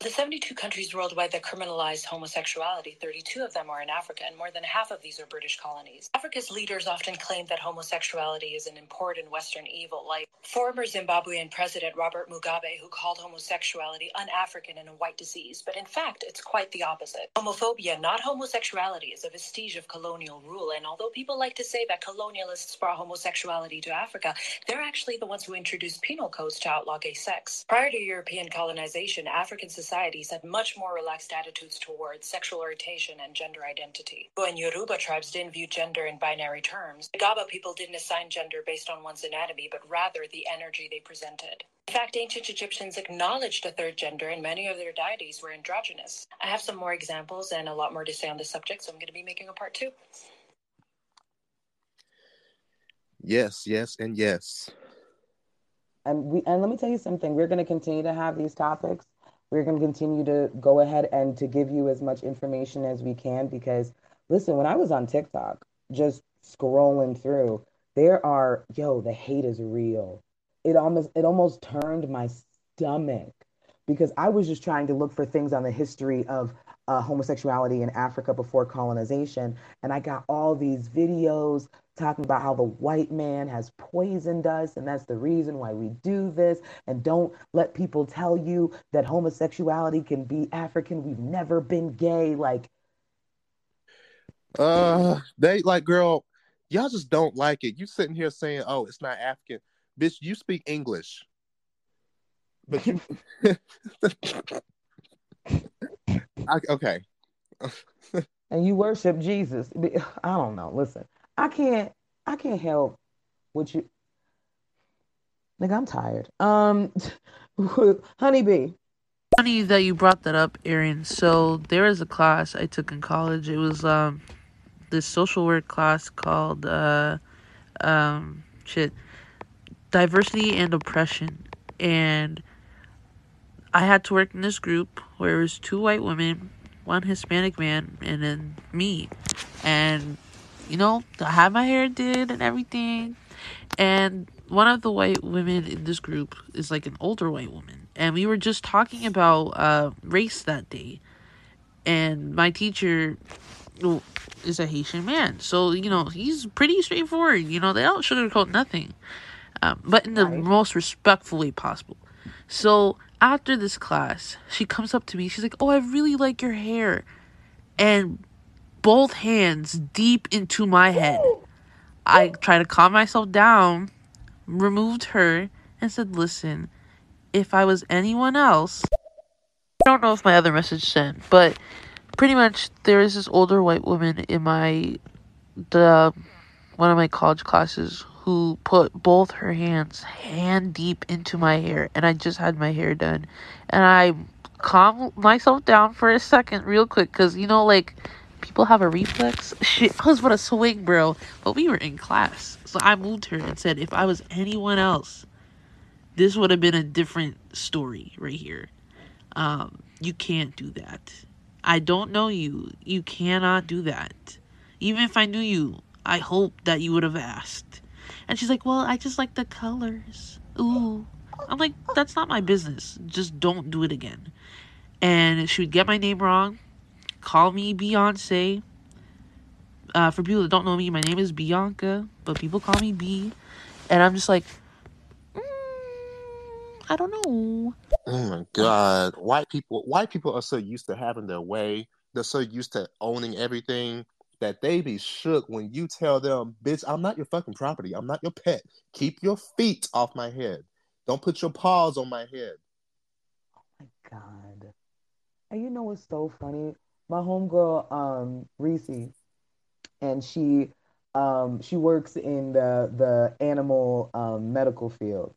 The seventy-two countries worldwide that criminalized homosexuality, thirty-two of them are in Africa, and more than half of these are British colonies. Africa's leaders often claim that homosexuality is an imported Western evil, like former Zimbabwean President Robert Mugabe, who called homosexuality un-African and a white disease. But in fact, it's quite the opposite. Homophobia, not homosexuality, is a vestige of colonial rule, and although people like to say that colonialists brought homosexuality to Africa, they're actually the ones who introduced penal codes to outlaw gay sex. Prior to European colonization, African societies had much more relaxed attitudes towards sexual orientation and gender identity. When Yoruba tribes didn't view gender in binary terms, the Gaba people didn't assign gender based on one's anatomy, but rather the energy they presented. In fact, ancient Egyptians acknowledged a third gender, and many of their deities were androgynous. I have some more examples and a lot more to say on this subject, so I'm going to be making a part two. Yes, yes, and yes. And we and let me tell you something. We're going to continue to have these topics. We're going to continue to go ahead and to give you as much information as we can, because listen, when I was on TikTok, just scrolling through, there are, yo, the hate is real. It almost, it almost turned my stomach, because I was just trying to look for things on the history of uh, homosexuality in Africa before colonization. And I got all these videos talking about how the white man has poisoned us, and that's the reason why we do this. And don't let people tell you that homosexuality can be African. We've never been gay. Like, uh, they like, girl, y'all just don't like it. You sitting here saying, oh, it's not African. Bitch, you speak English. But you, I, okay, and you worship Jesus. I don't know. Listen, I can't. I can't help what you. Nigga, I'm tired. Um, Honeybee. Funny that you brought that up, Aaron. So there is a class I took in college. It was um, this social work class called uh, um, shit, diversity and oppression, and I had to work in this group where it was two white women, one Hispanic man, and then me. And, you know, I had my hair did and everything. And one of the white women in this group is like an older white woman. And we were just talking about uh, race that day. And my teacher is a Haitian man. So, you know, he's pretty straightforward. You know, they don't sugarcoat nothing. Um, but in the right. most respectful way possible. So after this class, she comes up to me. She's like, oh, I really like your hair. And both hands deep into my head. I tried to calm myself down, removed her, and said, listen, if I was anyone else... I don't know if my other message sent, but pretty much there is this older white woman in my the one of my college classes who put both her hands hand deep into my hair, and I just had my hair done. And I calmed myself down for a second real quick, because, you know, like, people have a reflex. Shit, I was about to swing, bro. But we were in class. So I moved her and said, if I was anyone else, this would have been a different story right here. Um, you can't do that. I don't know you. You cannot do that. Even if I knew you, I hope that you would have asked. And she's like, well, I just like the colors. Ooh. I'm like, that's not my business. Just don't do it again. And she would get my name wrong. Call me Beyonce. Uh, for people that don't know me, my name is Bianca. But people call me B. And I'm just like, mm, I don't know. Oh, my God. White people, white people are so used to having their way. They're so used to owning everything that they be shook when you tell them, bitch, I'm not your fucking property. I'm not your pet. Keep your feet off my head. Don't put your paws on my head. Oh, my God. And you know what's so funny? My homegirl, um, Reese, and she um, she works in the, the animal um, medical field.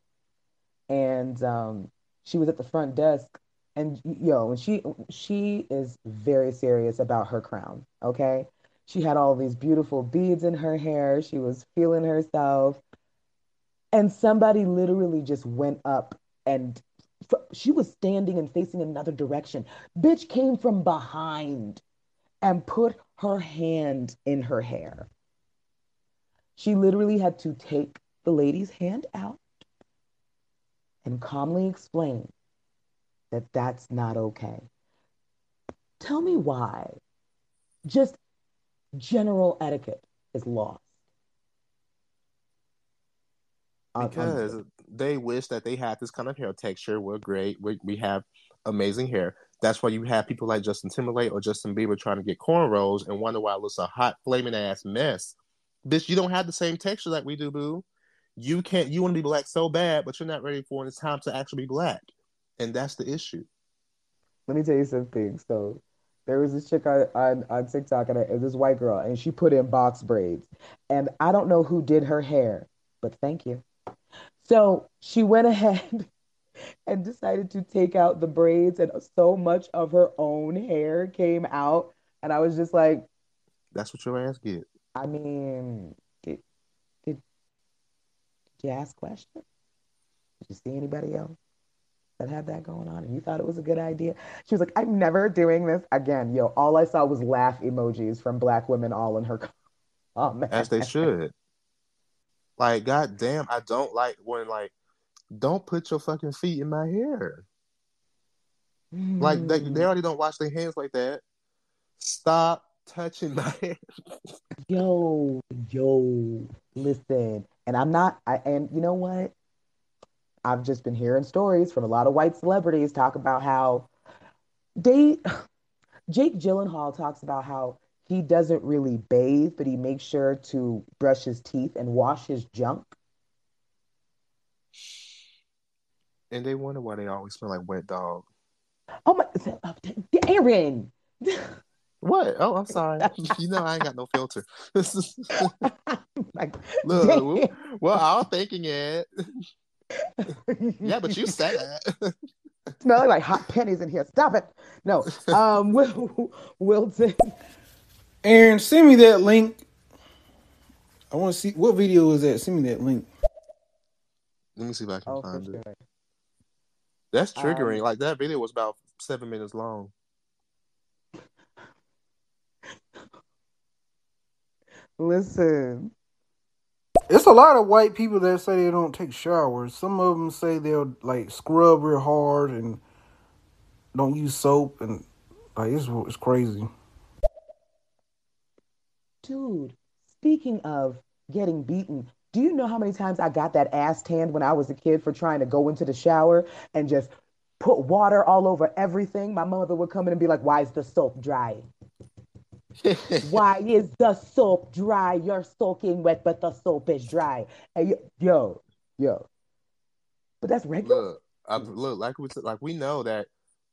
And um, she was at the front desk. And, yo, and she she is very serious about her crown, okay? She had all these beautiful beads in her hair. She was feeling herself. And somebody literally just went up and f- she was standing and facing another direction. Bitch came from behind and put her hand in her hair. She literally had to take the lady's hand out and calmly explain that that's not okay. Tell me why. Just... general etiquette is lost. Because um, they wish that they had this kind of hair texture. We're great. We, we have amazing hair. That's why you have people like Justin Timberlake or Justin Bieber trying to get cornrows and wonder why it looks a hot, flaming ass mess. Bitch, you don't have the same texture like we do, boo. You can't. You want to be black so bad, but you're not ready for it. It's time to actually be black. And that's the issue. Let me tell you something. So there was this chick on, on, on TikTok, and it was this white girl, and she put in box braids. And I don't know who did her hair, but thank you. So she went ahead and decided to take out the braids, and so much of her own hair came out. And I was just like... that's what your ass get. I mean, did, did, did you ask questions? Did you see anybody else? that had that going on and you thought it was a good idea. She was like, I'm never doing this again. Yo, all I saw was laugh emojis from black women all in her comments. As they should. Like, goddamn, I don't like when, like, don't put your fucking feet in my hair. Mm. Like, they, they already don't wash their hands like that. Stop touching my hair. Yo, yo, listen. And I'm not, I and you know what? I've just been hearing stories from a lot of white celebrities talk about how they, Jake Gyllenhaal talks about how he doesn't really bathe, but he makes sure to brush his teeth and wash his junk. And they wonder why they always smell like wet dog. Oh my, Aaron! What? Oh, I'm sorry. You know I ain't got no filter. Like, look, we're all thinking it. Yeah, but you said that. Smelling like hot pennies in here. Stop it. No. Um, Wil- Wilton. Aaron, send me that link. I want to see what video is that. Send me that link. Let me see if I can oh, find it. Sure. That's triggering. Um, like that video was about seven minutes long. Listen. It's a lot of white people that say they don't take showers. Some of them say they'll like scrub real hard and don't use soap, and like it's it's crazy. Dude, speaking of getting beaten, do you know how many times I got that ass tanned when I was a kid for trying to go into the shower and just put water all over everything? My mother would come in and be like, "Why is the soap dry? Why is the soap dry? You're soaking wet, but the soap is dry." And you, yo, yo. But that's regular. Look, I, look, like we like we know that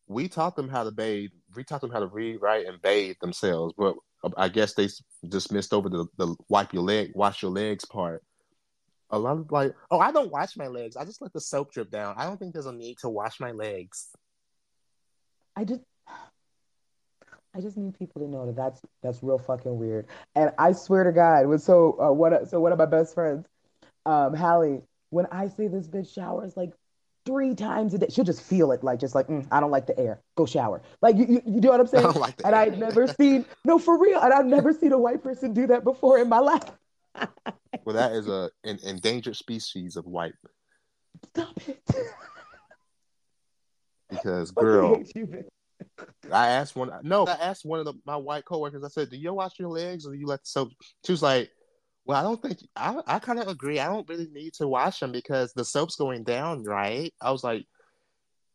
we taught them how to bathe. We taught them how to read, write, and bathe themselves. But I guess they dismissed over the, the wipe your leg, wash your legs part. A lot of like, oh, I don't wash my legs. I just let the soap drip down. I don't think there's a need to wash my legs. I just. I just need people to know that that's that's real fucking weird. And I swear to God, when so uh, one so one of my best friends, um, Hallie, when I see this bitch showers like three times a day, she'll just feel it, like just like mm, I don't like the air. Go shower, like you you, you know what I'm saying? I don't like the and air. I've never seen no for real, and I've never seen a white person do that before in my life. Well, that is a an endangered species of white. Stop it. Because girl. I asked one. No, I asked one of the, my white coworkers. I said, "Do you wash your legs, or do you let the soap?" She was like, "Well, I don't think I. I kind of agree. I don't really need to wash them because the soap's going down, right?" I was like,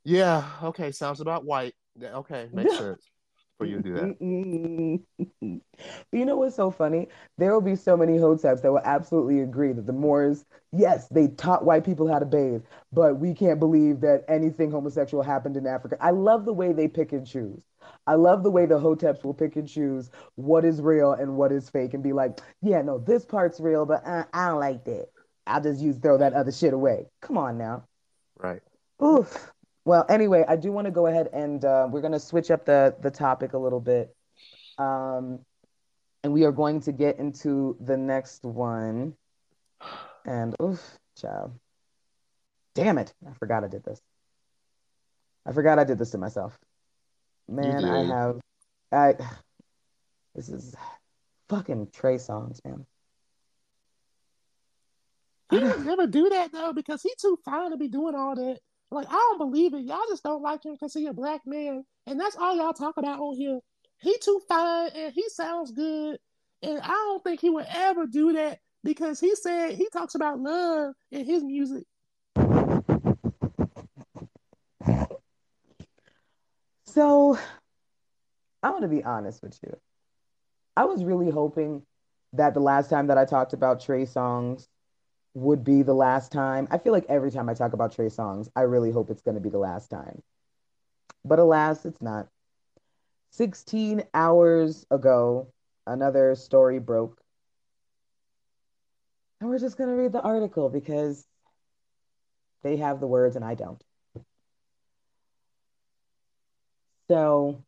"Yeah, okay, sounds about white. Okay, makes sense for you to do that." You know what's so funny? There will be so many hoteps that will absolutely agree that the Moors, yes, they taught white people how to bathe, but we can't believe that anything homosexual happened in Africa. I love the way they pick and choose. I love the way the hoteps will pick and choose what is real and what is fake and be like, yeah, no, this part's real, but uh, I don't like that. I'll just use throw that other shit away. Come on now. Right. Oof. Well, anyway, I do want to go ahead and uh, we're going to switch up the, the topic a little bit. Um, and we are going to get into the next one. And oof, child. Damn it. I forgot I did this. I forgot I did this to myself. Man, I have I this is fucking Trey Songz, man. He would never do that though, because he's too fine to be doing all that. Like, I don't believe it. Y'all just don't like him because he's a black man. And that's all y'all talk about on here. He too fine and he sounds good. And I don't think he would ever do that. Because he said he talks about love in his music. So, I'm going to be honest with you. I was really hoping that the last time that I talked about Trey Songz would be the last time. I feel like every time I talk about Trey Songz, I really hope it's going to be the last time. But alas, it's not. sixteen hours ago, another story broke. And we're just going to read the article because they have the words and I don't. So,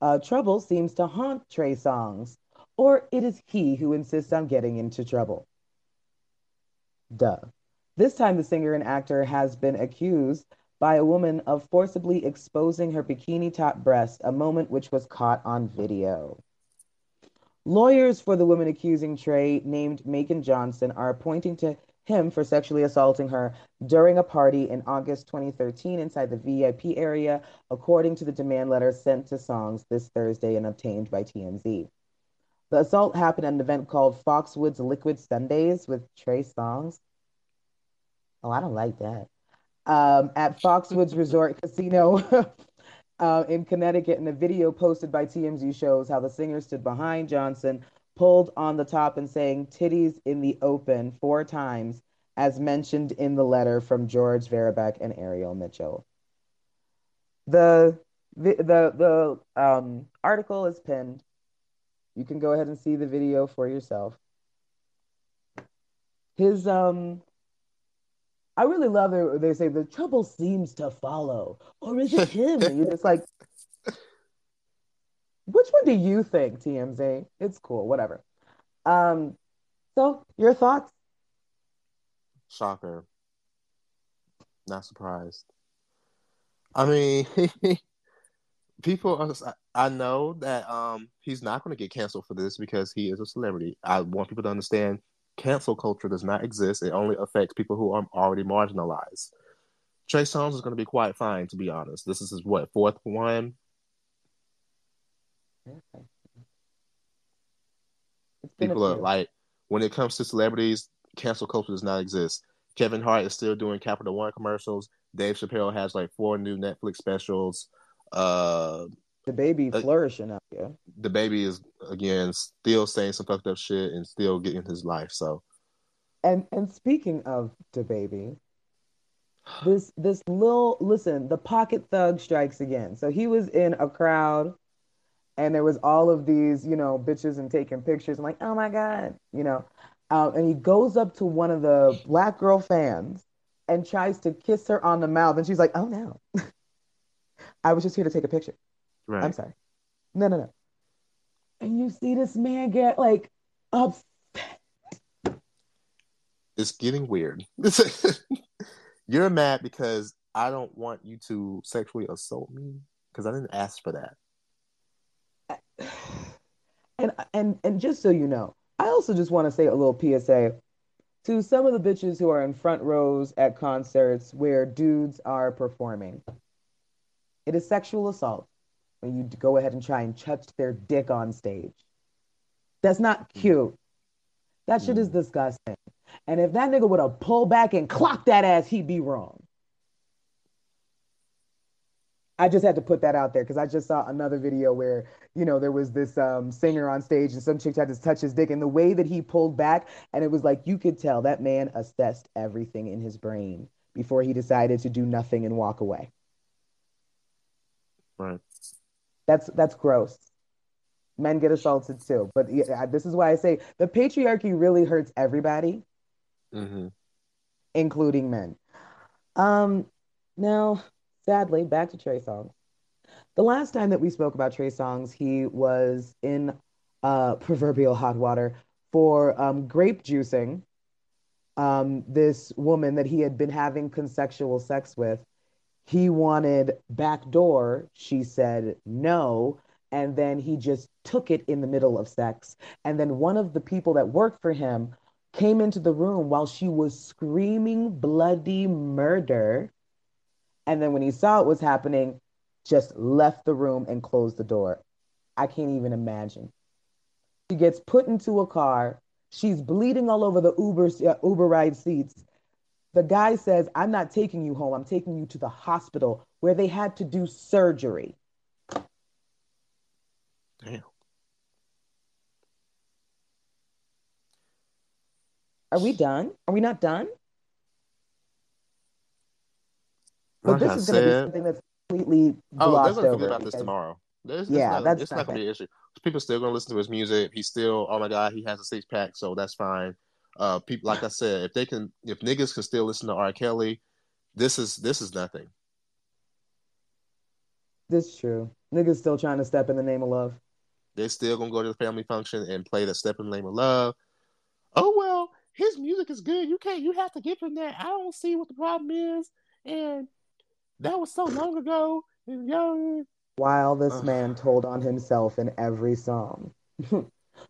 uh, trouble seems to haunt Trey Songz, or it is he who insists on getting into trouble. Duh. This time, the singer and actor has been accused by a woman of forcibly exposing her bikini-top breast, a moment which was caught on video. Lawyers for the woman accusing Trey, named Macon Johnson, are pointing to him for sexually assaulting her during a party in August twenty thirteen inside the V I P area, according to the demand letter sent to Songz this Thursday and obtained by T M Z. The assault happened at an event called Foxwoods Liquid Sundays with Trey Songz. Oh, I don't like that. Um, at Foxwoods Resort Casino uh, in Connecticut, and a video posted by T M Z shows how the singer stood behind Johnson, pulled on the top and saying "titties in the open" four times, as mentioned in the letter from George Verbeck and Ariel Mitchell. The the the, the um, article is pinned. You can go ahead and see the video for yourself. His um, I really love it. They say the trouble seems to follow, or is it him? And you're just like, which one do you think, T M Z? It's cool, whatever. Um, so, your thoughts? Shocker. Not surprised. I mean, people, are, I know that um, he's not going to get canceled for this because he is a celebrity. I want people to understand cancel culture does not exist. It only affects people who are already marginalized. Trey Songz is going to be quite fine, to be honest. This is his, what, fourth one? People are like, when it comes to celebrities, cancel culture does not exist. Kevin Hart is still doing Capital One commercials. Dave Chappelle has like four new Netflix specials. Uh, DaBaby uh, flourishing out here. DaBaby is again still saying some fucked up shit and still getting his life. So, and and speaking of DaBaby, this this little listen, the pocket thug strikes again. So he was in a crowd. And there was all of these, you know, bitches and taking pictures. I'm like, oh, my God, you know. Uh, and he goes up to one of the black girl fans and tries to kiss her on the mouth. And she's like, oh, no. I was just here to take a picture. Right. I'm sorry. No, no, no. And you see this man get, like, upset. It's getting weird. You're mad because I don't want you to sexually assault me because I didn't ask for that. And and and just so you know, I also just want to say a little P S A to some of the bitches who are in front rows at concerts where dudes are performing. It is sexual assault when you go ahead and try and touch their dick on stage. That's not cute. That shit is disgusting. And if that nigga would have pulled back and clocked that ass, he'd be wrong. I just had to put that out there because I just saw another video where, you know, there was this um, singer on stage and some chick had to touch his dick and the way that he pulled back and it was like, you could tell that man assessed everything in his brain before he decided to do nothing and walk away. Right. That's, that's gross. Men get assaulted too. But yeah, this is why I say the patriarchy really hurts everybody, mm-hmm. including men. Um, now... Sadly, back to Trey Songz. The last time that we spoke about Trey Songz, he was in uh, proverbial hot water for um, grape juicing um, this woman that he had been having consensual sex with. He wanted backdoor. She said no. And then he just took it in the middle of sex. And then one of the people that worked for him came into the room while she was screaming bloody murder. And then when he saw it was happening, just left the room and closed the door. I can't even imagine. She gets put into a car. She's bleeding all over the Uber, uh, Uber ride seats. The guy says, I'm not taking you home. I'm taking you to the hospital where they had to do surgery. Damn. Are we done? Are we not done? But like this is going to be something that's completely glossed over. Oh, they're going to forget about this tomorrow. There's, yeah, that's not, that's it's not going to be an issue. People are still going to listen to his music. He's still, oh my God, he has a six pack, so that's fine. Uh, people, like I said, if they can, if niggas can still listen to R. Kelly, this is this is nothing. This is true. Niggas still trying to step in the name of love. They're still going to go to the family function and play that step in the name of love. Oh well, his music is good. You can't, you have to give him that. I don't see what the problem is. And that was so long ago. And young. While this uh, man told on himself in every song.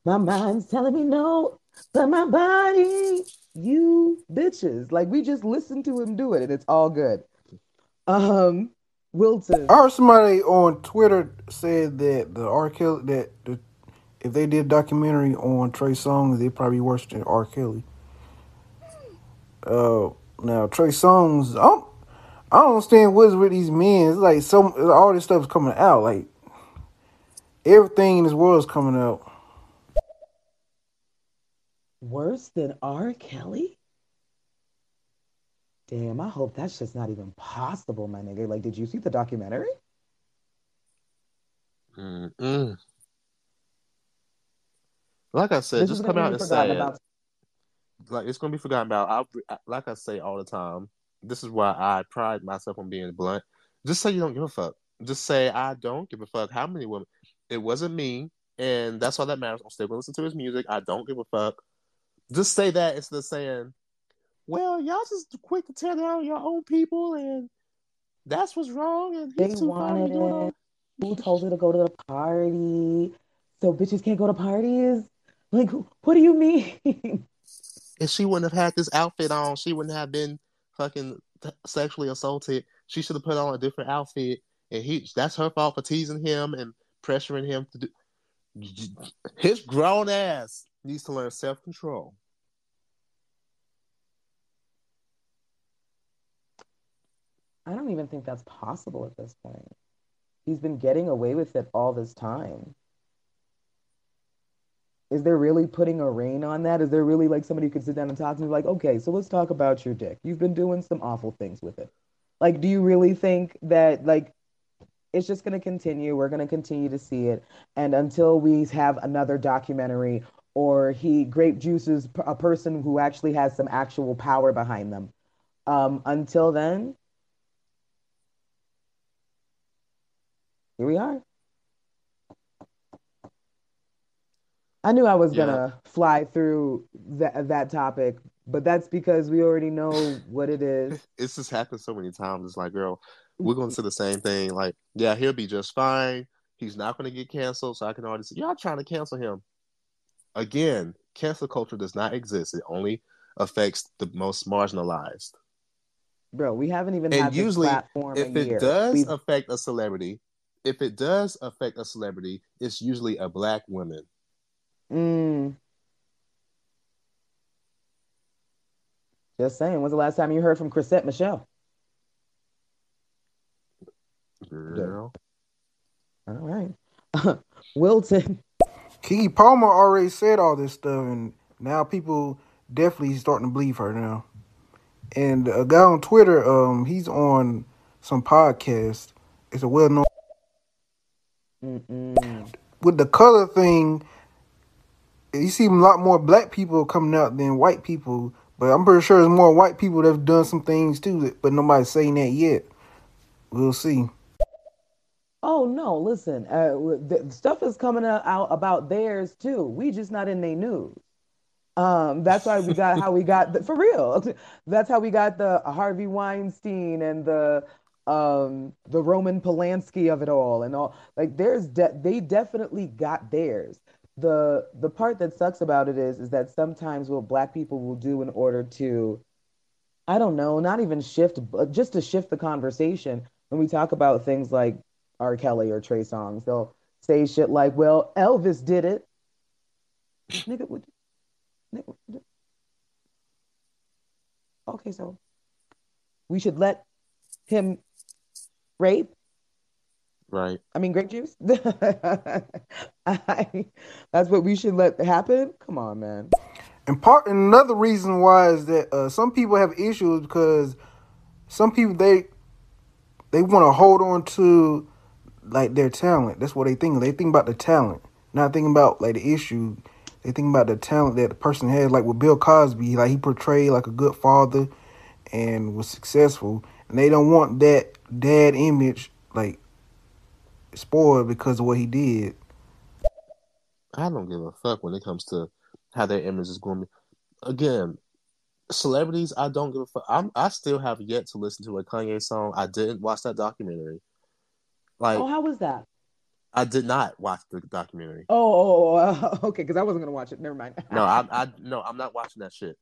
My mind's telling me no, but my body, you bitches. Like, we just listen to him do it, and it's all good. Um, Wilton. I heard somebody on Twitter said that the R. Kelly, that the, if they did a documentary on Trey Songz, they'd probably be worse than R. Kelly. Uh, now, Trey Songz, I don't, I don't understand what's with these men. It's like some, all this stuff's coming out. Like, everything in this world is coming out. Worse than R. Kelly? Damn, I hope that's just not even possible, my nigga. Like, did you see the documentary? Mm-mm. Like I said, this just come out and say about- like, it's going to be forgotten about. I, like I say all the time, this is why I pride myself on being blunt. Just say you don't give a fuck. Just say, I don't give a fuck. How many women? It wasn't me, and that's all that matters. I'm still going to listen to his music. I don't give a fuck. Just say that instead of saying, well, y'all just quick to tear down your own people, and that's what's wrong. And they wanted it. All- Who told her to go to the party? So bitches can't go to parties? Like, what do you mean? If she wouldn't have had this outfit on, she wouldn't have been fucking sexually assaulted. She should have put on a different outfit, and he—that's her fault for teasing him and pressuring him to do. His grown ass needs to learn self-control. I don't even think that's possible at this point. He's been getting away with it all this time. Is there really putting a rein on that? Is there really like somebody who could sit down and talk to me like, okay, so let's talk about your dick. You've been doing some awful things with it. Like, do you really think that like it's just going to continue? We're going to continue to see it. And until we have another documentary or he grape juices a person who actually has some actual power behind them. Um, until then, here we are. I knew I was yeah. gonna fly through that that topic, but that's because we already know what it is. It's just happened so many times. It's like, girl, we're gonna say the same thing. Like, yeah, he'll be just fine. He's not gonna get canceled. So I can already say, y'all trying to cancel him again. Cancel culture does not exist. It only affects the most marginalized. Bro, we haven't even and had usually, this platform if in it year. Does We've... affect a celebrity, if it does affect a celebrity, it's usually a black woman. Mm. Just saying, when's the last time you heard from Chrisette Michele? Girl. All right. Wilton. Keke Palmer already said all this stuff, and now people definitely starting to believe her now. And a guy on Twitter, um, he's on some podcast. It's a well-known... Mm-mm. With the color thing... You see a lot more black people coming out than white people, but I'm pretty sure there's more white people that have done some things too, but nobody's saying that yet. We'll see. Oh, no, listen. Uh, the stuff is coming out about theirs too. We just not in their news. Um, that's why we got how we got, the, for real. That's how we got the Harvey Weinstein and the um, the Roman Polanski of it all and all. Like, there's de- they definitely got theirs. The the part that sucks about it is, is that sometimes what black people will do in order to, I don't know, not even shift, but just to shift the conversation when we talk about things like R. Kelly or Trey Songz, they'll say shit like, well, Elvis did it. Nigga, would nigga, would okay, so we should let him rape. Right. I mean, grape juice. I, that's what we should let happen. Come on, man. And part another reason why is that uh, some people have issues because some people they they want to hold on to like their talent. That's what they think. They think about the talent, not thinking about like the issue. They think about the talent that the person has. Like with Bill Cosby, like he portrayed like a good father and was successful, and they don't want that dad image like. Spoiled because of what he did. I don't give a fuck when it comes to how their image is going to be. again, celebrities, I don't give a fuck. I'm, I still have yet to listen to a Kanye song. I didn't watch that documentary. Like, oh, how was that? I did not watch the documentary. Oh, oh uh, okay, because I wasn't gonna watch it. Never mind. no, I, I, no, I'm not watching that shit.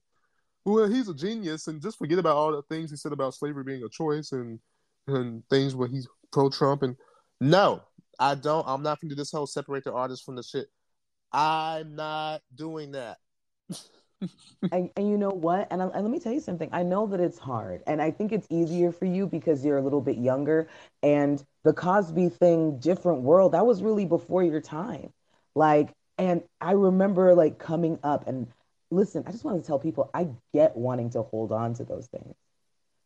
Well, he's a genius, and just forget about all the things he said about slavery being a choice and and things where he's pro Trump. And no, I don't. I'm not gonna do this whole separate the artist from the shit. I'm not doing that. and, and you know what? And, I'm, and let me tell you something. I know that it's hard, and I think it's easier for you because you're a little bit younger. And the Cosby thing, different world. That was really before your time. Like, and I remember like coming up and listen. I just wanted to tell people I get wanting to hold on to those things.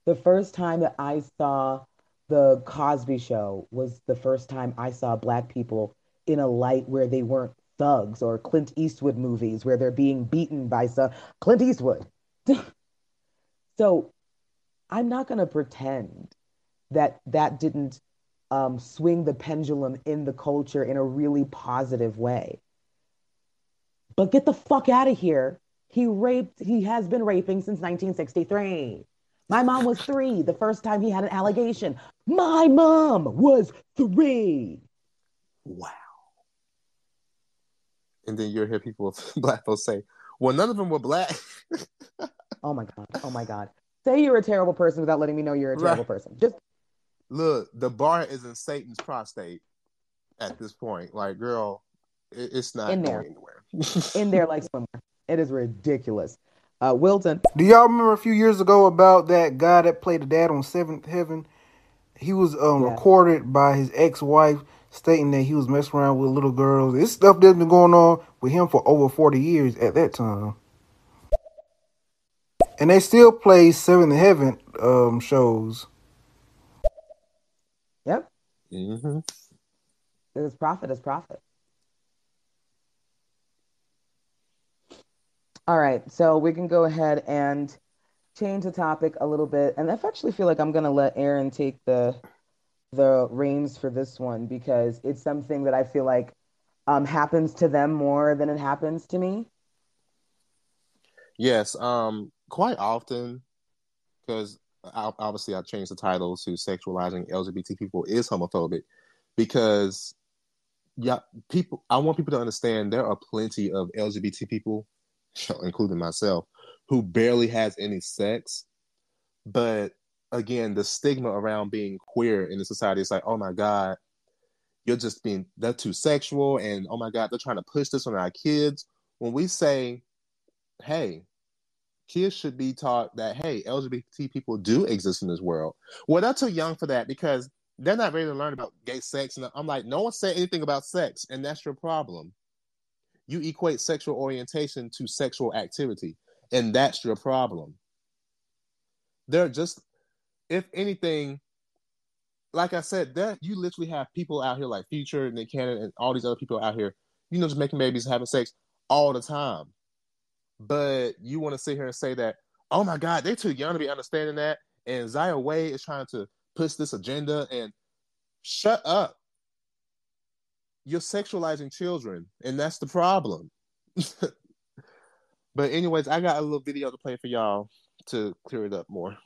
The first time that I saw the Cosby Show was the first time I saw Black people in a light where they weren't thugs or Clint Eastwood movies where they're being beaten by some Clint Eastwood. So I'm not going to pretend that that didn't um, swing the pendulum in the culture in a really positive way. But get the fuck out of here. He raped, he has been raping since nineteen sixty-three. My mom was three the first time he had an allegation. My mom was three. Wow. And then you'll hear people of Black folks say, well, none of them were Black. oh, my God. Oh, my God. Say you're a terrible person without letting me know you're a terrible right. person. Just look, the bar is in Satan's prostate at this point. Like, girl, it, it's not in there. Going anywhere. in there like swimwear. It is ridiculous. Uh, Wilton. Do y'all remember a few years ago about that guy that played the dad on Seventh Heaven? He was um, yeah. recorded by his ex-wife stating that he was messing around with little girls. This stuff that's been going on with him for over forty years at that time. And they still play Seventh Heaven um, shows. Yep. Mm-hmm. It's profit, it's profit. All right, so we can go ahead and change the topic a little bit. And I actually feel like I'm going to let Aaron take the... the reins for this one because it's something that I feel like um, happens to them more than it happens to me. Yes, um, quite often, because obviously I changed the title to sexualizing L G B T people is homophobic because yeah, people. I want people to understand there are plenty of L G B T people, including myself, who barely has any sex, but again, the stigma around being queer in the society is like, oh my God, you're just being, they're too sexual. And oh my God, they're trying to push this on our kids. When we say, hey, kids should be taught that, hey, L G B T people do exist in this world. Well, they're too young for that because they're not ready to learn about gay sex. And I'm like, no one said anything about sex. And that's your problem. You equate sexual orientation to sexual activity. And that's your problem. They're just... If anything, like I said, that you literally have people out here like Future and Nick Cannon and all these other people out here, you know, just making babies, having sex all the time. But you want to sit here and say that, oh my God, they're too young to be understanding that. And Zaya Wade is trying to push this agenda and shut up. You're sexualizing children, and that's the problem. But anyways, I got a little video to play for y'all to clear it up more.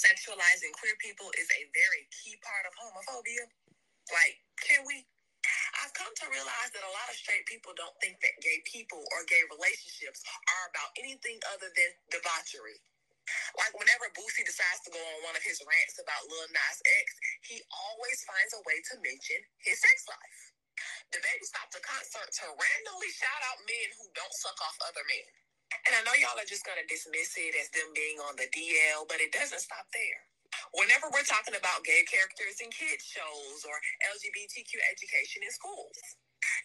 Sexualizing queer people is a very key part of homophobia. Like, can we? I've come to realize that a lot of straight people don't think that gay people or gay relationships are about anything other than debauchery. Like, whenever Boosie decides to go on one of his rants about Lil Nas X, he always finds a way to mention his sex life. DaBaby stopped a concert to randomly shout out men who don't suck off other men. And I know y'all are just going to dismiss it as them being on the D L, but it doesn't stop there. Whenever we're talking about gay characters in kids' shows or L G B T Q education in schools,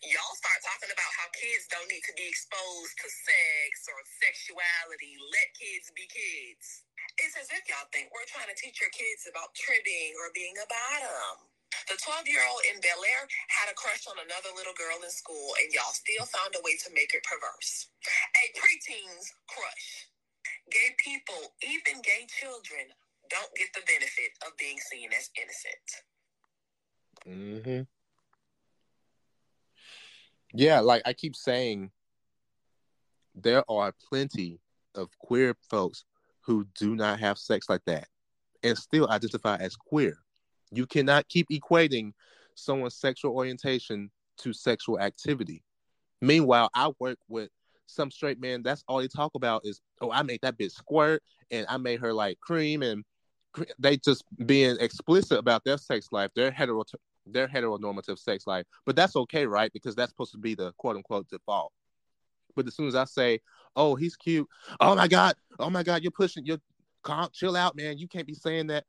y'all start talking about how kids don't need to be exposed to sex or sexuality. Let kids be kids. It's as if y'all think we're trying to teach your kids about tribbing or being a bottom. The twelve-year-old in Bel Air had a crush on another little girl in school, and y'all still found a way to make it perverse. A preteen's crush. Gay people, even gay children, don't get the benefit of being seen as innocent. Mm-hmm. Yeah, like I keep saying, there are plenty of queer folks who do not have sex like that and still identify as queer. You cannot keep equating someone's sexual orientation to sexual activity. Meanwhile, I work with some straight men, that's all they talk about is, oh, I made that bitch squirt and I made her like cream, and cre- they just being explicit about their sex life, their hetero, their heteronormative sex life. But that's okay, right? Because that's supposed to be the quote unquote default. But as soon as I say, oh, he's cute, oh my God, oh my God, you're pushing, you're calm, chill out, man, you can't be saying that.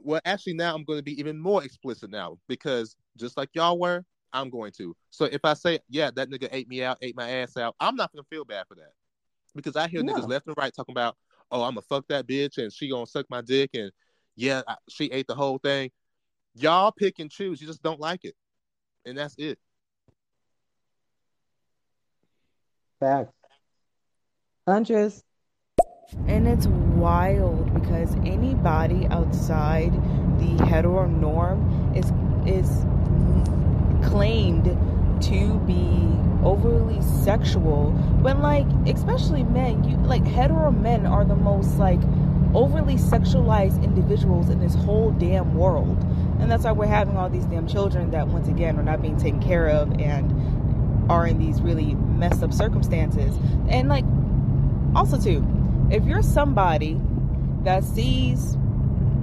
Well, actually now I'm going to be even more explicit now, because just like y'all were, I'm going to. So if I say, yeah, that nigga ate me out, ate my ass out, I'm not going to feel bad for that. Because I hear no. niggas left and right talking about, oh, I'm going to fuck that bitch and she going to suck my dick and yeah, I, she ate the whole thing. Y'all pick and choose. You just don't like it. And that's it. Facts. Huntress. And it's wild because anybody outside the hetero norm is is... claimed to be overly sexual, when like especially men, you like hetero men are the most like overly sexualized individuals in this whole damn world, and that's why we're having all these damn children that once again are not being taken care of and are in these really messed up circumstances. And like also too, if you're somebody that sees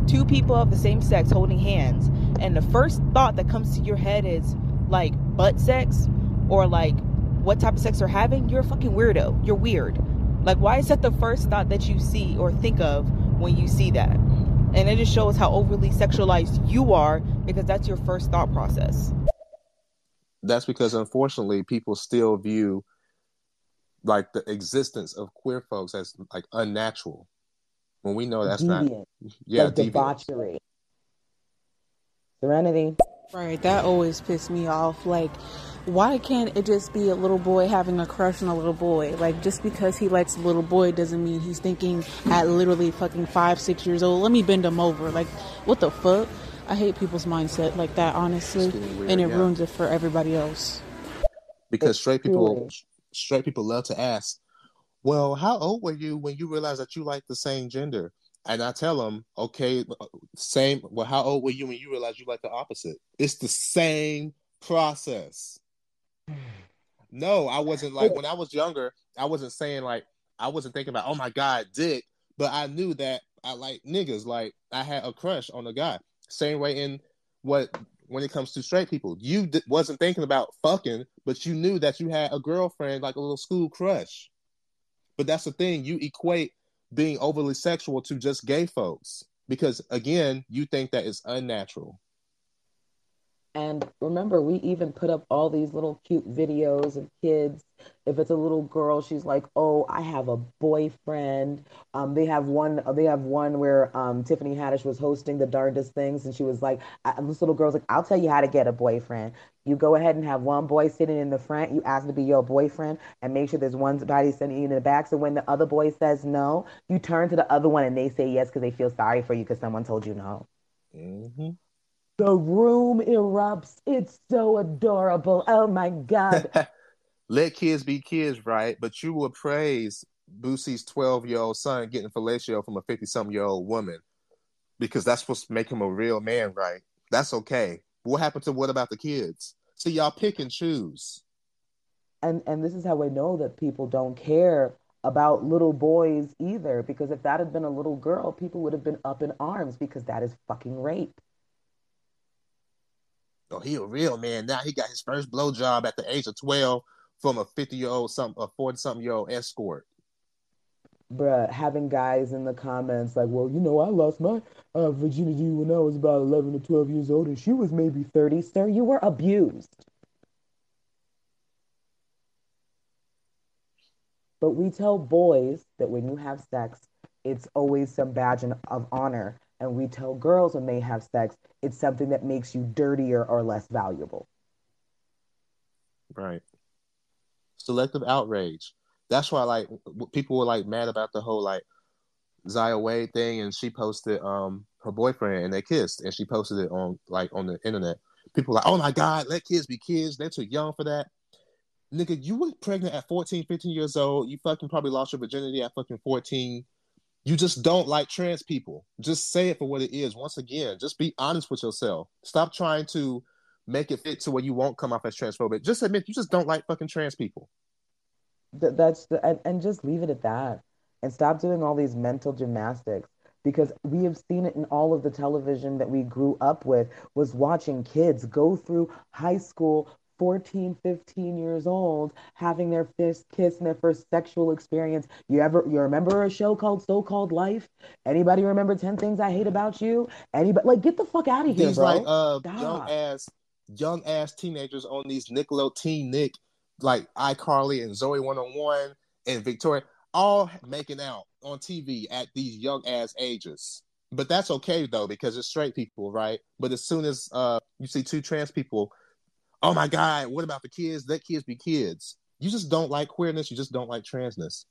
two people of the same sex holding hands and the first thought that comes to your head is like butt sex or like what type of sex they're having, you're a fucking weirdo. You're weird. Like, why is that the first thought that you see or think of when you see that? And it just shows how overly sexualized you are, because that's your first thought process. That's because unfortunately people still view like the existence of queer folks as like unnatural, when we know that's deviant. Not yeah like debauchery. Serenity. Right, that always pissed me off. Like, why can't it just be a little boy having a crush on a little boy? Like, just because he likes a little boy doesn't mean he's thinking at literally fucking five, six years old, let me bend him over. Like, what the fuck? I hate people's mindset like that, honestly. Weird, and it yeah. ruins it for everybody else. Because it's straight people, weird. straight people love to ask, well, how old were you when you realized that you liked the same gender? And I tell them, okay, same. Well, how old were you when you realized you like the opposite? It's the same process. No, I wasn't like, when I was younger, I wasn't saying like, I wasn't thinking about, oh my God, dick. But I knew that I like niggas. Like, I had a crush on a guy. Same way in what, when it comes to straight people, you d- wasn't thinking about fucking, but you knew that you had a girlfriend, like a little school crush. But that's the thing, you equate being overly sexual to just gay folks, because again, you think that it's unnatural. And remember, we even put up all these little cute videos of kids. If it's a little girl, she's like, "Oh, I have a boyfriend." Um, they have one. They have one where um, Tiffany Haddish was hosting the darndest things, and she was like, I, "This little girl's like, I'll tell you how to get a boyfriend. You go ahead and have one boy sitting in the front. You ask him to be your boyfriend, and make sure there's one body sitting in the back. So when the other boy says no, you turn to the other one, and they say yes because they feel sorry for you because someone told you no." Mm-hmm. The room erupts. It's so adorable. Oh, my God. Let kids be kids, right? But you will praise Boosie's twelve-year-old son getting fellatio from a fifty-something-year-old woman, because that's supposed to make him a real man, right? That's okay. What happened to what about the kids? So y'all pick and choose. And and this is how we know that people don't care about little boys either, because if that had been a little girl, people would have been up in arms, because that is fucking rape. Oh, he a real man now. He got his first blowjob at the age of twelve from a fifty-year-old, some a forty-something-year-old escort. Bruh, having guys in the comments like, well, you know, I lost my uh, virginity when I was about eleven or twelve years old, and she was maybe thirty. Sir, you were abused. But we tell boys that when you have sex, it's always some badge of honor. And we tell girls when they have sex, it's something that makes you dirtier or less valuable. Right. Selective outrage. That's why, like, people were, like, mad about the whole, like, Zaya Wade thing, and she posted um her boyfriend and they kissed, and she posted it on like on the internet. People were like, oh my God, let kids be kids. They're too young for that. Nigga, you were pregnant at fourteen, fifteen years old. You fucking probably lost your virginity at fucking fourteen. You just don't like trans people. Just say it for what it is. Once again, just be honest with yourself. Stop trying to make it fit to where you won't come off as transphobic. Just admit you just don't like fucking trans people. Th- that's the, and, and just leave it at that. And stop doing all these mental gymnastics, because we have seen it in all of the television that we grew up with, was watching kids go through high school, fourteen, fifteen years old, having their first kiss and their first sexual experience. You ever, you remember a show called So-Called Life? Anybody remember ten Things I Hate About You? Anybody? Like, get the fuck out of here, these, bro. Like, uh, young ass, young ass teenagers on these Nickelodeon Teen Nick, like iCarly and Zoe one oh one and Victoria, all making out on T V at these young ass ages. But that's okay though, because it's straight people, right? But as soon as uh, you see two trans people, oh my God, what about the kids? Let kids be kids. You just don't like queerness. You just don't like transness.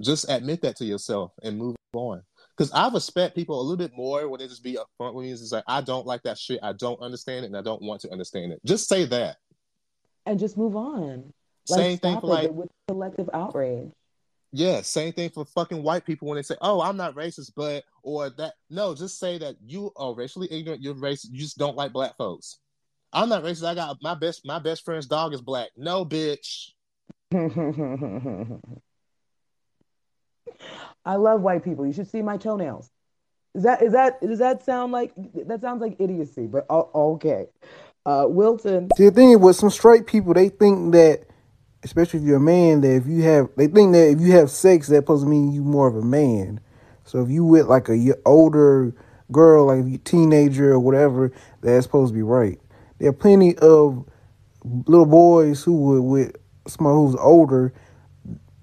Just admit that to yourself and move on. Because I respect people a little bit more when they just be upfront with me. It's like, I don't like that shit. I don't understand it, and I don't want to understand it. Just say that. And just move on. Like, same thing for like... with collective outrage. Yeah, same thing for fucking white people when they say, oh, I'm not racist, but... or that... No, just say that you are racially ignorant. You're racist. You just don't like black folks. I'm not racist. I got my best my best friend's dog is black. No, bitch. I love white people. You should see my toenails. Is that is that does that sound like that sounds like idiocy? But uh, okay, uh, Wilton. See, the thing with some straight people, they think that, especially if you're a man, that if you have, they think that if you have sex, that supposed to mean you more of a man. So if you with like a older girl, like a teenager or whatever, that's supposed to be right. There are plenty of little boys who were with someone who's older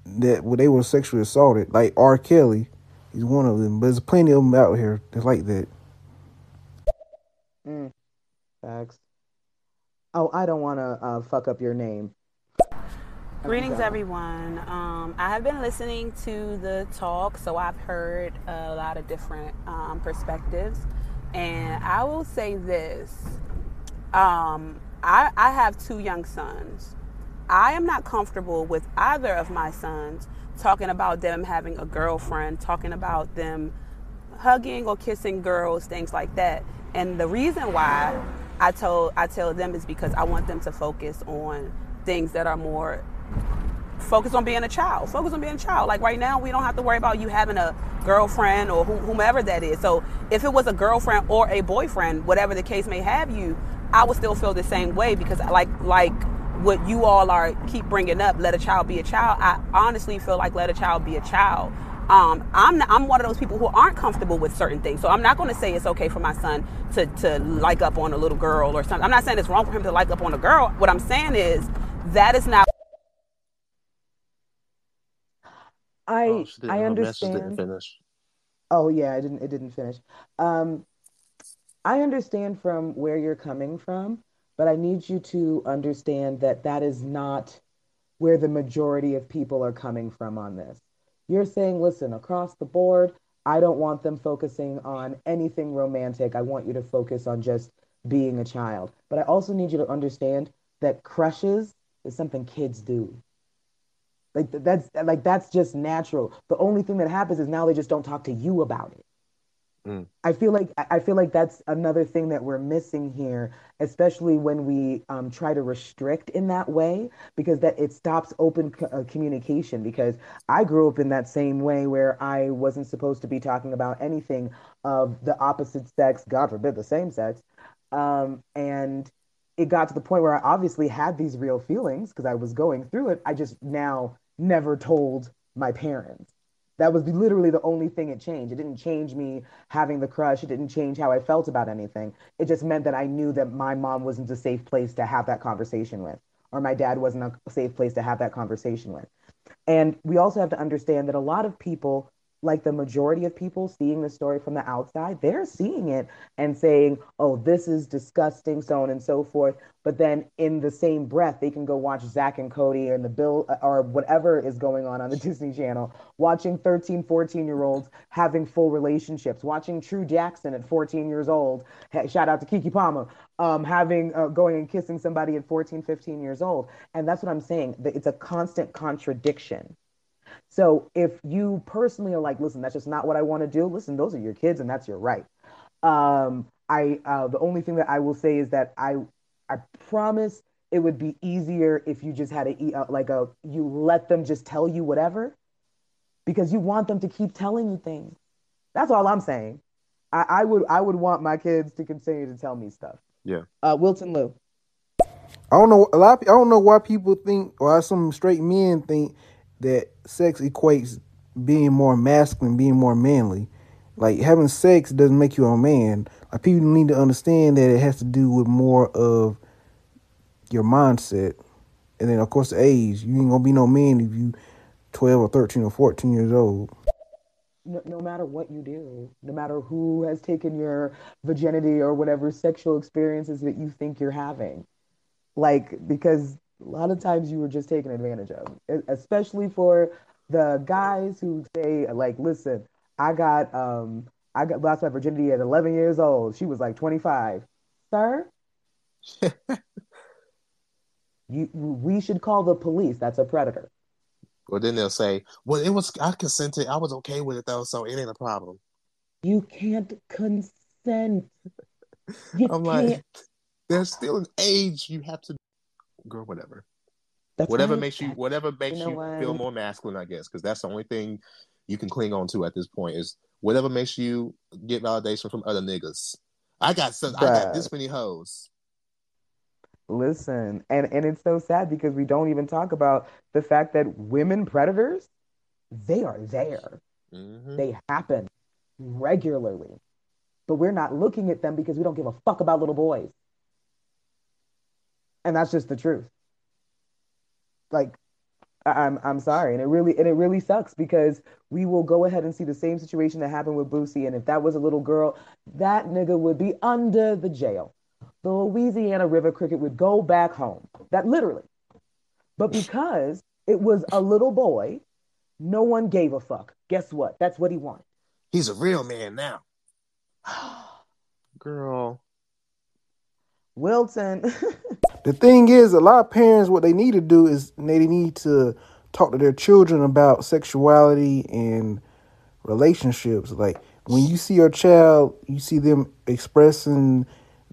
that well, they were sexually assaulted, like R. Kelly. He's one of them, but there's plenty of them out here that's like that. Mm. Facts. Oh, I don't want to uh, fuck up your name. Greetings, everyone. Um, I have been listening to the talk, so I've heard a lot of different um, perspectives. And I will say this. Um, I, I have two young sons. I am not comfortable with either of my sons talking about them having a girlfriend, talking about them hugging or kissing girls, things like that. And the reason why I told I tell them is because I want them to focus on things that are more focus on being a child. Focus on being a child. Like right now, we don't have to worry about you having a girlfriend or wh- whomever that is. So if it was a girlfriend or a boyfriend, whatever the case may have you, I would still feel the same way, because like like what you all are keep bringing up, let a child be a child. I honestly feel like let a child be a child. Um, I'm not, I'm one of those people who aren't comfortable with certain things. So I'm not going to say it's okay for my son to, to like up on a little girl or something. I'm not saying it's wrong for him to like up on a girl. What I'm saying is that is not. I oh, I understand. Didn't finish. Oh yeah, it didn't it didn't finish. Um. I understand from where you're coming from, but I need you to understand that that is not where the majority of people are coming from on this. You're saying, listen, across the board, I don't want them focusing on anything romantic. I want you to focus on just being a child. But I also need you to understand that crushes is something kids do. Like that's like that's just natural. The only thing that happens is now they just don't talk to you about it. I feel like I feel like that's another thing that we're missing here, especially when we um, try to restrict in that way, because that it stops open co- uh, communication. Because I grew up in that same way where I wasn't supposed to be talking about anything of the opposite sex, God forbid, the same sex. Um, and it got to the point where I obviously had these real feelings because I was going through it. I just now never told my parents. That was literally the only thing it changed. It didn't change me having the crush. It didn't change how I felt about anything. It just meant that I knew that my mom wasn't a safe place to have that conversation with, or my dad wasn't a safe place to have that conversation with. And we also have to understand that a lot of people like the majority of people seeing the story from the outside, they're seeing it and saying, oh, this is disgusting, so on and so forth. But then in the same breath, they can go watch Zach and Cody and the Bill or whatever is going on on the Disney Channel, watching thirteen, fourteen year olds having full relationships, watching True Jackson at fourteen years old. Hey, shout out to Keke Palmer, um, having uh, going and kissing somebody at fourteen, fifteen years old. And that's what I'm saying. It's a constant contradiction. So if you personally are like, listen, that's just not what I want to do. Listen, those are your kids and that's your right. Um, I uh, the only thing that I will say is that I I promise it would be easier if you just had a uh, like a you let them just tell you whatever, because you want them to keep telling you things. That's all I'm saying. I, I would I would want my kids to continue to tell me stuff. Yeah. Uh, Wilton Lou. I don't know a lot. Of, I don't know why people think, or some straight men think, that sex equates being more masculine, being more manly. Like, having sex doesn't make you a man. Like, people need to understand that it has to do with more of your mindset. And then, of course, the age. You ain't gonna be no man if you twelve or thirteen or fourteen years old. No, no matter what you do, no matter who has taken your virginity or whatever sexual experiences that you think you're having. Like, because a lot of times you were just taken advantage of, especially for the guys who say, like, listen, I got um, I got lost my virginity at eleven years old. She was like twenty-five. Sir? you, we should call the police. That's a predator. Well, then they'll say, well, it was, I consented. I was okay with it, though, so it ain't a problem. You can't consent. You I'm can't. Like, there's still an age you have to girl, whatever. That's whatever right. makes you whatever makes you, know you what? feel more masculine, I guess, because that's the only thing you can cling on to at this point is whatever makes you get validation from other niggas. I got some, I got this many hoes. Listen, and, and it's so sad because we don't even talk about the fact that women predators, they are there. Mm-hmm. They happen regularly. But we're not looking at them because we don't give a fuck about little boys. And that's just the truth. Like, I'm I'm sorry, and it really and it really sucks because we will go ahead and see the same situation that happened with Boosie, and if that was a little girl, that nigga would be under the jail. The Louisiana River Cricket would go back home. That literally. But because it was a little boy, no one gave a fuck. Guess what? That's what he wanted. He's a real man now. Girl. Wilton. The thing is, a lot of parents, what they need to do is they need to talk to their children about sexuality and relationships. Like, when you see your child, you see them expressing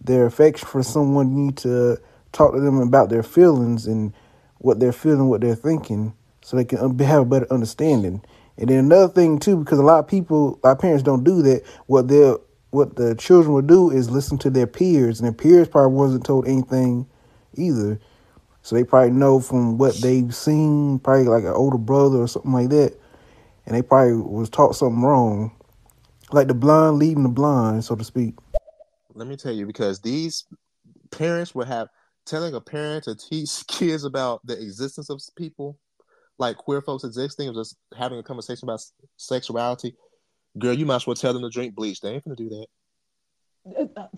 their affection for someone, you need to talk to them about their feelings and what they're feeling, what they're thinking, so they can have a better understanding. And then another thing, too, because a lot of people, a lot of parents don't do that, what they'll what the children will do is listen to their peers, and their peers probably wasn't told anything either, so they probably know from what they've seen, probably like an older brother or something like that, and they probably was taught something wrong, like the blind leading the blind, so to speak. Let me tell you, because these parents would have telling a parent to teach kids about the existence of people, like queer folks existing, or just having a conversation about sexuality. Girl, you might as well tell them to drink bleach. They ain't gonna do that.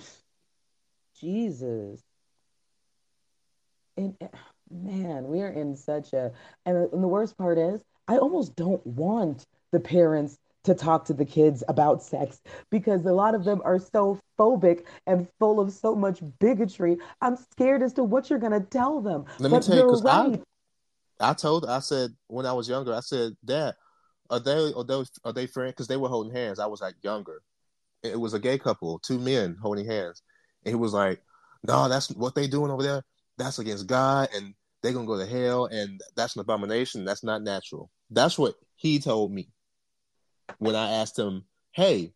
Jesus. And man, we are in such a, and the worst part is, I almost don't want the parents to talk to the kids about sex because a lot of them are so phobic and full of so much bigotry. I'm scared as to what you're going to tell them. Let but me tell you, because right. I, I told, I said, when I was younger, I said, Dad, are they, are they, are they friends? Because they were holding hands. I was like younger. It was a gay couple, two men holding hands. And he was like, no, that's what they doing over there. That's against God, and they're going to go to hell, and that's an abomination. That's not natural. That's what he told me when I asked him, hey,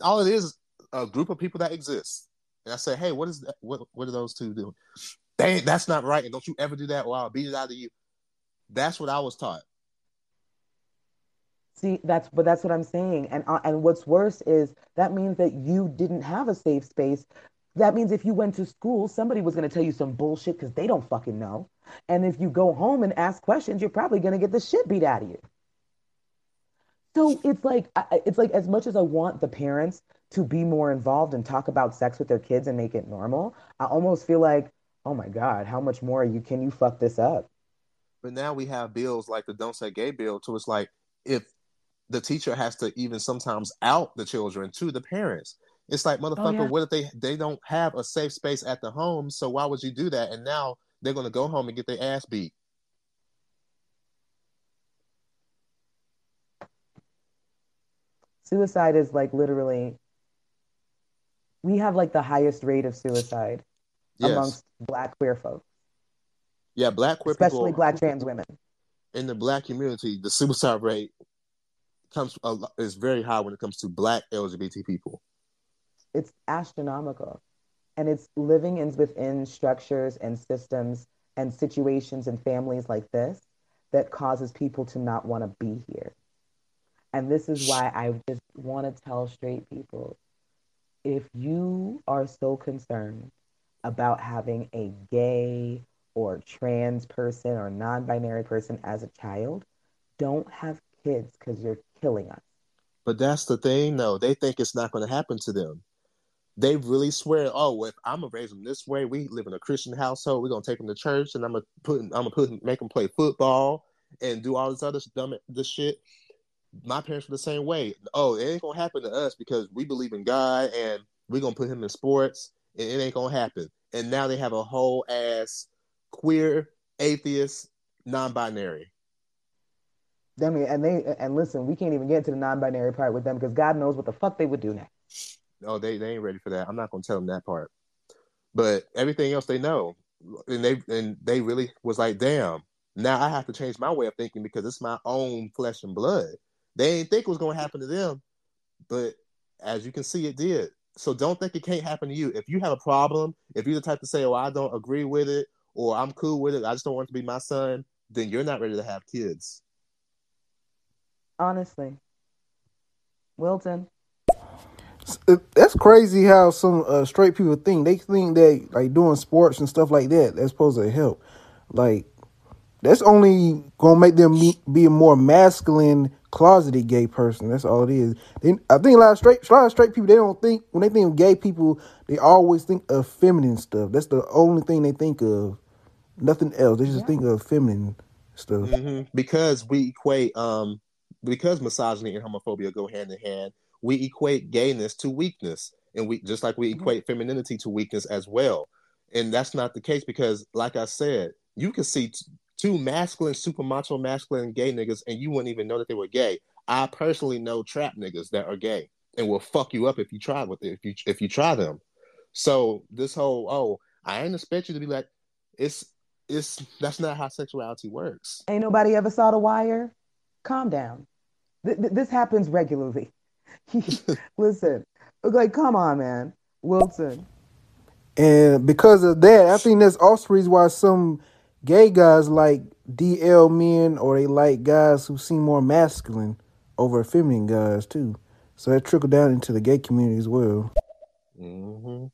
all it is is a group of people that exist. And I said, hey, what is that? What, what are those two doing? They, that's not right, and don't you ever do that, or I'll beat it out of you. That's what I was taught. See, that's but that's what I'm saying. And uh, and what's worse is that means that you didn't have a safe space. That means if you went to school, somebody was going to tell you some bullshit because they don't fucking know. And if you go home and ask questions, you're probably going to get the shit beat out of you. So it's like, it's like as much as I want the parents to be more involved and talk about sex with their kids and make it normal, I almost feel like, oh my God, how much more are you, can you fuck this up? But now we have bills like the Don't Say Gay bill, so it's like, if the teacher has to even sometimes out the children to the parents, it's like, motherfucker, oh, yeah. what if they, they don't have a safe space at the home, so why would you do that? And now they're going to go home and get their ass beat. Suicide is like literally, we have like the highest rate of suicide yes. amongst Black queer folks. Yeah, Black queer especially people. Especially Black trans women. In the Black community, the suicide rate comes a, is very high when it comes to Black L G B T people. It's astronomical. And it's living in within structures and systems and situations and families like this that causes people to not want to be here. And this is why I just want to tell straight people, if you are so concerned about having a gay or trans person or non-binary person as a child, don't have kids because you're killing us. But that's the thing, though. They think it's not going to happen to them. They really swear, oh, if I'm going to raise them this way, we live in a Christian household, we're going to take them to church, and I'm going to put, I'm going to put, make them play football and do all this other dumb this shit. My parents were the same way. Oh, it ain't going to happen to us because we believe in God and we're going to put him in sports and it ain't going to happen. And now they have a whole ass queer, atheist, non-binary. I mean, and they and listen, we can't even get to the non-binary part with them because God knows what the fuck they would do next. No, they, they ain't ready for that. I'm not going to tell them that part. But everything else they know. And they, and they really was like, damn, now I have to change my way of thinking because it's my own flesh and blood. They didn't think it was going to happen to them, but as you can see, it did. So don't think it can't happen to you. If you have a problem, if you're the type to say, oh, I don't agree with it, or I'm cool with it, I just don't want it to be my son, then you're not ready to have kids. Honestly. Wilton. That's crazy how some uh, straight people think. They think that like doing sports and stuff like that, that's supposed to help. Like, that's only going to make them be a more masculine, closeted gay person. That's all it is. They, I think a lot of straight, a lot of straight people, they don't think, when they think of gay people, they always think of feminine stuff. That's the only thing they think of. Nothing else. They just yeah. think of feminine stuff. Mm-hmm. Because we equate, um, because misogyny and homophobia go hand in hand, we equate gayness to weakness. And we just like we equate mm-hmm. femininity to weakness as well. And that's not the case because, like I said, you can see T- Two masculine, super macho, masculine gay niggas, and you wouldn't even know that they were gay. I personally know trap niggas that are gay and will fuck you up if you try with it, if you if you try them. So this whole, oh, I ain't expect you to be like, it's it's that's not how sexuality works. Ain't nobody ever saw The Wire? Calm down. Th- th- this happens regularly. Listen, like, come on, man, Wilson. And because of that, I think that's also the reason why some gay guys like D L men, or they like guys who seem more masculine over feminine guys too. So that trickled down into the gay community as well. Mm-hmm.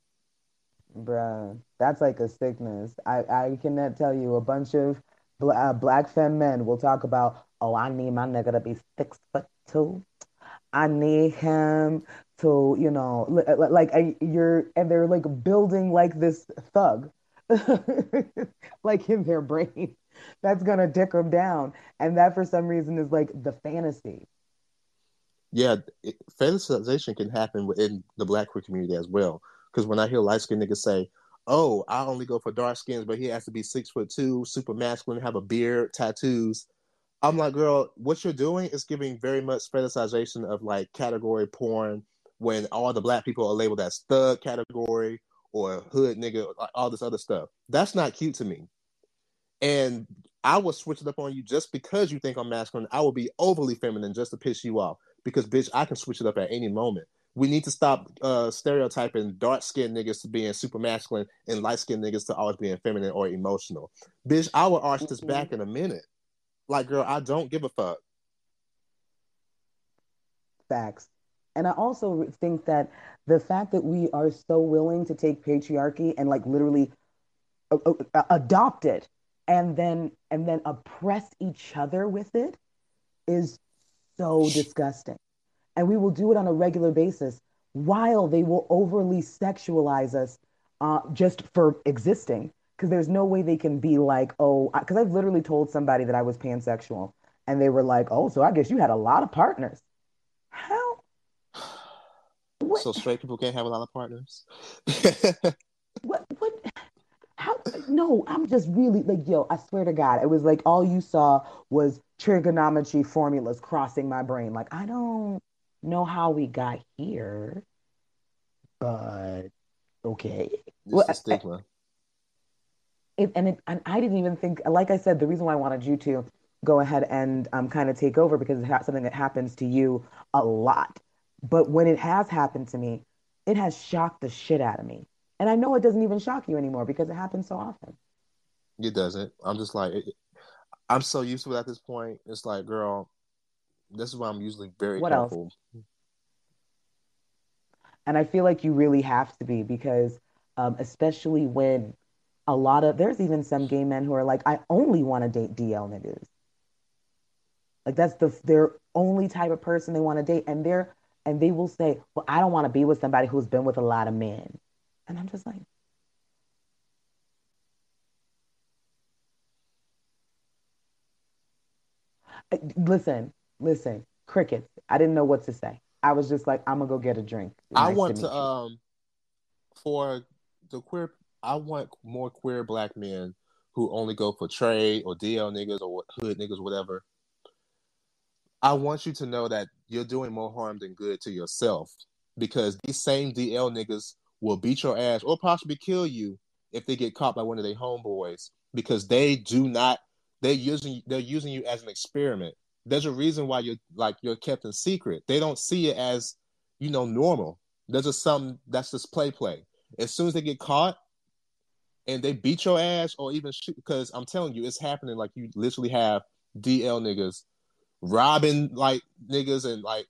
Bruh, that's like a sickness. I, I cannot tell you a bunch of bl- uh, black femme men will talk about, oh, I need my nigga to be six foot two. I need him to, you know, li- li- like I, you're, and they're like building like this thug. Like in their brain, that's gonna dick them down, and that for some reason is like the fantasy. Yeah, it, fantasization can happen within the black queer community as well. Because when I hear light skinned niggas say, "Oh, I only go for dark skins, but he has to be six foot two, super masculine, have a beard, tattoos," I'm like, "Girl, what you're doing is giving very much fantasization of like category porn, when all the black people are labeled as thug category." Or hood nigga, all this other stuff. That's not cute to me. And I will switch it up on you just because you think I'm masculine. I will be overly feminine just to piss you off. Because, bitch, I can switch it up at any moment. We need to stop uh, stereotyping dark-skinned niggas to being super masculine and light-skinned niggas to always being feminine or emotional. Bitch, I will arch this back in a minute. Like, girl, I don't give a fuck. Facts. And I also think that the fact that we are so willing to take patriarchy and like literally a- a- adopt it and then and then oppress each other with it is so disgusting. And we will do it on a regular basis while they will overly sexualize us uh, just for existing. Because there's no way they can be like, oh, because I've literally told somebody that I was pansexual. And they were like, oh, so I guess you had a lot of partners. How? What? So straight people can't have a lot of partners? What? What? How? No, I'm just really like, yo, I swear to God, it was like all you saw was trigonometry formulas crossing my brain. Like, I don't know how we got here, but okay. This is stigma. It, and, it, and I didn't even think, like I said, the reason why I wanted you to go ahead and um, kind of take over because it's something that happens to you a lot. But when it has happened to me, it has shocked the shit out of me. And I know it doesn't even shock you anymore because it happens so often. It doesn't. I'm just like, it, I'm so used to it at this point. It's like, girl, this is why I'm usually very what careful. Else? And I feel like you really have to be because um, especially when a lot of, there's even some gay men who are like, I only want to date D L niggas. Like that's the their only type of person they want to date. And they're, and they will say, well, I don't want to be with somebody who's been with a lot of men. And I'm just like, listen, listen, crickets. I didn't know what to say. I was just like, I'm gonna go get a drink. Nice I want to, to um, for the queer, I want more queer black men who only go for trade or D L niggas or hood niggas, whatever. I want you to know that you're doing more harm than good to yourself because these same D L niggas will beat your ass or possibly kill you if they get caught by one of their homeboys because they do not, they're using, they're using you as an experiment. There's a reason why you're like, you're kept in secret. They don't see it as, you know, normal. There's just something that's just play play. As soon as they get caught and they beat your ass or even shoot, because I'm telling you, it's happening. Like you literally have D L niggas robbing like niggas and like,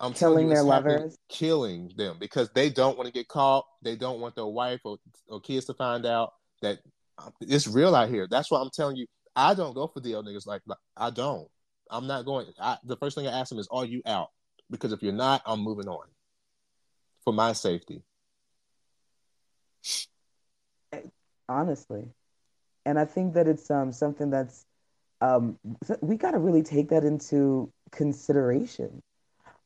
I'm killing their lovers, killing them because they don't want to get caught. They don't want their wife or, or kids to find out that it's real out here. That's why I'm telling you, I don't go for D L niggas. Like, like I don't. I'm not going. I, the first thing I ask them is, "Are you out?" Because if you're not, I'm moving on for my safety. Honestly, and I think that it's um something that's um we got to really take that into consideration.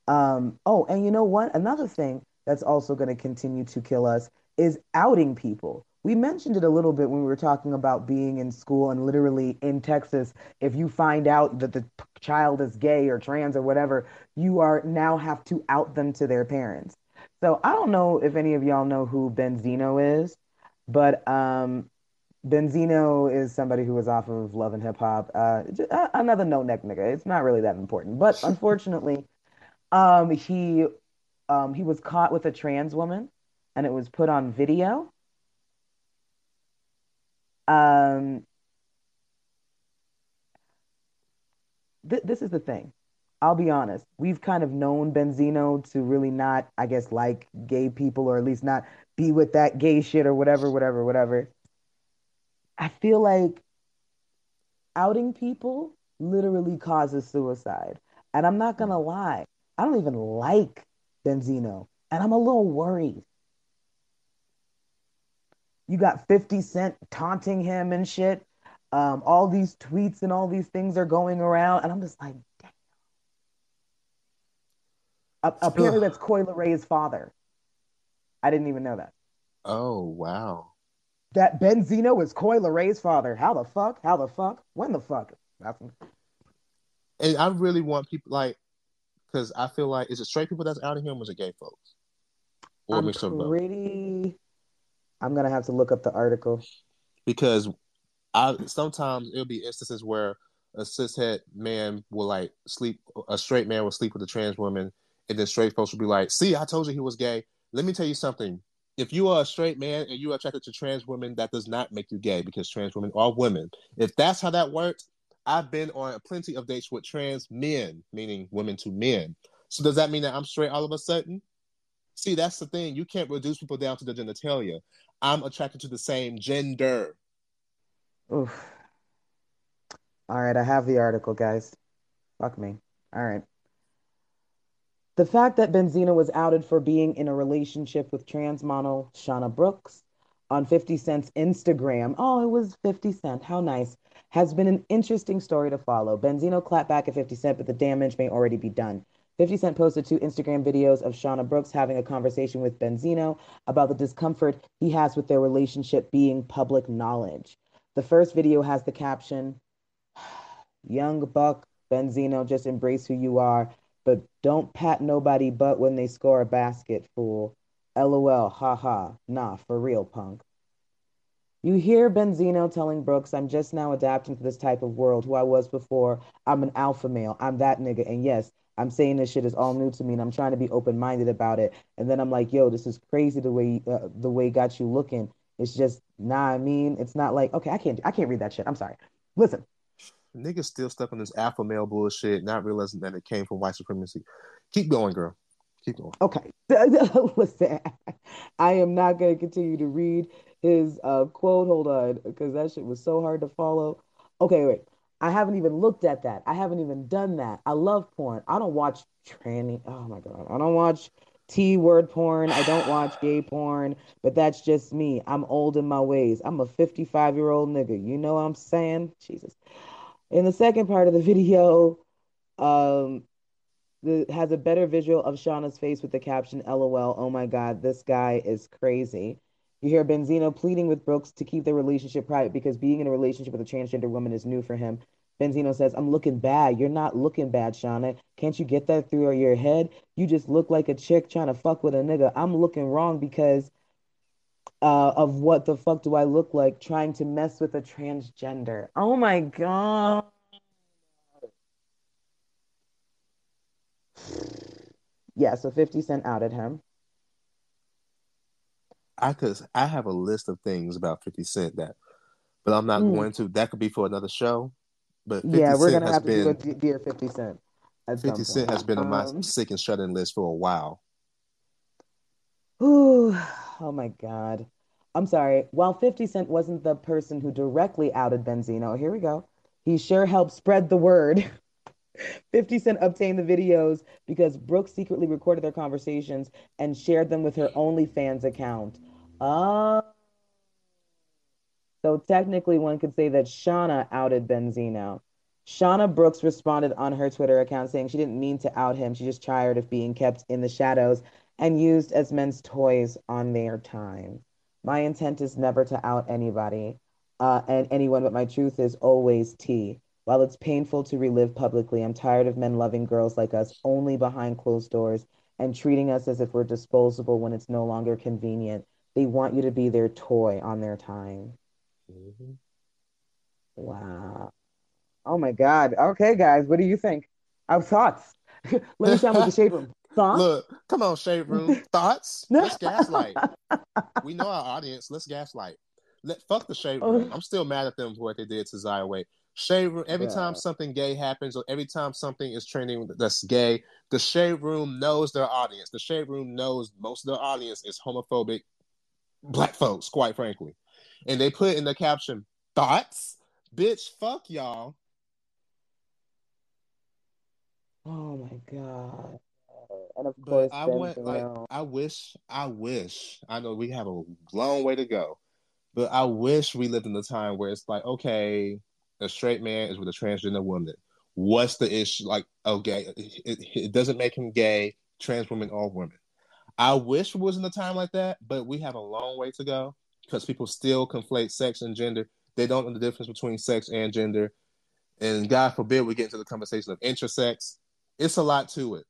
Um, oh, and you know what? Another thing that's also going to continue to kill us is outing people. We mentioned it a little bit when we were talking about being in school and literally in Texas, if you find out that the child is gay or trans or whatever, you are now have to out them to their parents. So I don't know if any of y'all know who Benzino is, but um, Benzino is somebody who was off of Love and Hip Hop. Uh, just, uh, another no-neck nigga. It's not really that important, but unfortunately... Um, he, um, he was caught with a trans woman and it was put on video. Um, th- this is the thing. I'll be honest. We've kind of known Benzino to really not, I guess, like gay people or at least not be with that gay shit or whatever, whatever, whatever. I feel like outing people literally causes suicide. And I'm not going to lie. I don't even like Benzino, and I'm a little worried. You got fifty Cent taunting him and shit. Um, all these tweets and all these things are going around, and I'm just like, damn. Uh, apparently that's Coi Lere's father. I didn't even know that. Oh, wow. That Benzino is Coi Lere's father. How the fuck? How the fuck? When the fuck? And I really want people, like, because I feel like, is it straight people that's outing him or is it gay folks? Or I'm pretty... I'm going to have to look up the article. Because I sometimes it'll be instances where a cishet man will, like, sleep, a straight man will sleep with a trans woman, and then straight folks will be like, see, I told you he was gay. Let me tell you something. If you are a straight man and you are attracted to trans women, that does not make you gay because trans women are women. If that's how that works, I've been on plenty of dates with trans men, meaning women to men. So does that mean that I'm straight all of a sudden? See, that's the thing. You can't reduce people down to the genitalia. I'm attracted to the same gender. Oof. All right, I have the article, guys. Fuck me. All right. The fact that Benzino was outed for being in a relationship with trans model Shauna Brooks on fifty Cent's Instagram. Oh, it was fifty Cent. How nice. Has been an interesting story to follow. Benzino clapped back at fifty Cent, but the damage may already be done. fifty Cent posted two Instagram videos of Shauna Brooks having a conversation with Benzino about the discomfort he has with their relationship being public knowledge. The first video has the caption, "Young Buck, Benzino, just embrace who you are, but don't pat nobody but when they score a basket, fool. LOL, haha, nah, for real, punk." You hear Benzino telling Brooks, "I'm just now adapting to this type of world, who I was before. I'm an alpha male, I'm that nigga, and yes, I'm saying this shit is all new to me, and I'm trying to be open-minded about it." And then I'm like, yo, this is crazy the way uh, the way got you looking. It's just, nah, I mean, it's not like, okay, I can't, I can't read that shit. I'm sorry. Listen. Niggas still stuck on this alpha male bullshit, not realizing that it came from white supremacy. Keep going, girl. Keep going. Okay. Listen, I am not going to continue to read his uh, quote. Hold on, because that shit was so hard to follow. Okay, wait. I haven't even looked at that. I haven't even done that. I love porn. I don't watch tranny. Oh, my God. I don't watch T-word porn. I don't watch gay porn. But that's just me. I'm old in my ways. I'm a fifty-five-year-old nigga. You know what I'm saying? Jesus. In the second part of the video, um, the, has a better visual of Shauna's face with the caption, "LOL, oh, my God, this guy is crazy." You hear Benzino pleading with Brooks to keep their relationship private because being in a relationship with a transgender woman is new for him. Benzino says, "I'm looking bad. You're not looking bad, Shauna. Can't you get that through your head? You just look like a chick trying to fuck with a nigga. I'm looking wrong because uh, of what the fuck do I look like trying to mess with a transgender?" Oh my God. Yeah, so fifty Cent outed him. I could, I have a list of things about fifty Cent that, but I'm not mm. going to. That could be for another show. But fifty yeah, we're Cent gonna have been, to do a dear fifty Cent. fifty Cent has been um, on my sick and shut-in list for a while. Ooh, oh my God! I'm sorry. While fifty Cent wasn't the person who directly outed Benzino, here we go. He sure helped spread the word. fifty Cent obtained the videos because Brooks secretly recorded their conversations and shared them with her OnlyFans account. Uh, so technically one could say that Shauna outed Benzino. Shauna Brooks responded on her Twitter account saying she didn't mean to out him. She just tired of being kept in the shadows and used as men's toys on their time. "My intent is never to out anybody uh, and anyone, but my truth is always tea. While it's painful to relive publicly, I'm tired of men loving girls like us only behind closed doors and treating us as if we're disposable when it's no longer convenient. They want you to be their toy on their time." Mm-hmm. Wow. Oh, my God. Okay, guys, what do you think? Our thoughts. Let me sound with the Shade Room. Thoughts? Look, come on, Shade Room. Thoughts? Let's gaslight. We know our audience. Let's gaslight. Let, fuck the Shade Room. I'm still mad at them for what they did to Zaya Wade. Shade Room, every yeah. time something gay happens or every time something is trending that's gay, the Shade Room knows their audience. The Shade Room knows most of their audience is homophobic black folks, quite frankly. And they put in the caption, "Thoughts? Bitch, fuck y'all." Oh my God. And of course, I went, like, I wish, I wish, I know we have a long way to go, but I wish we lived in a time where it's like, okay, a straight man is with a transgender woman. What's the issue? Like, okay, it, it, it doesn't make him gay, trans woman or woman. I wish it wasn't a time like that, but we have a long way to go because people still conflate sex and gender. They don't know the difference between sex and gender. And God forbid we get into the conversation of intersex. It's a lot to it.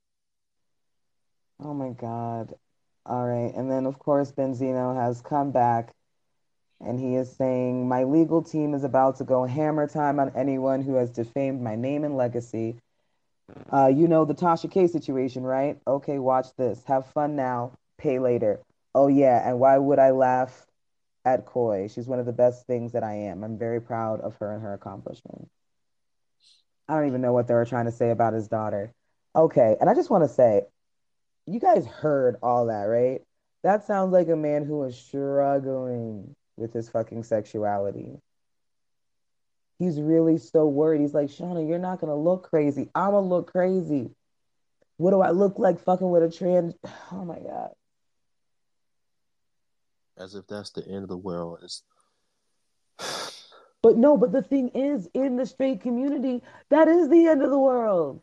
Oh my God. All right. And then, of course, Benzino has come back. And he is saying, "My legal team is about to go hammer time on anyone who has defamed my name and legacy. Uh, you know the Tasha K situation, right? Okay, watch this. Have fun now. Pay later. Oh, yeah. And why would I laugh at Coy? She's one of the best things that I am. I'm very proud of her and her accomplishment." I don't even know what they were trying to say about his daughter. Okay. And I just want to say, you guys heard all that, right? That sounds like a man who is struggling with his fucking sexuality. He's really so worried. He's like, Shauna, you're not going to look crazy. I'm going to look crazy. What do I look like fucking with a trans? Oh, my God. As if that's the end of the world. It's... But no, but the thing is, in the straight community, that is the end of the world.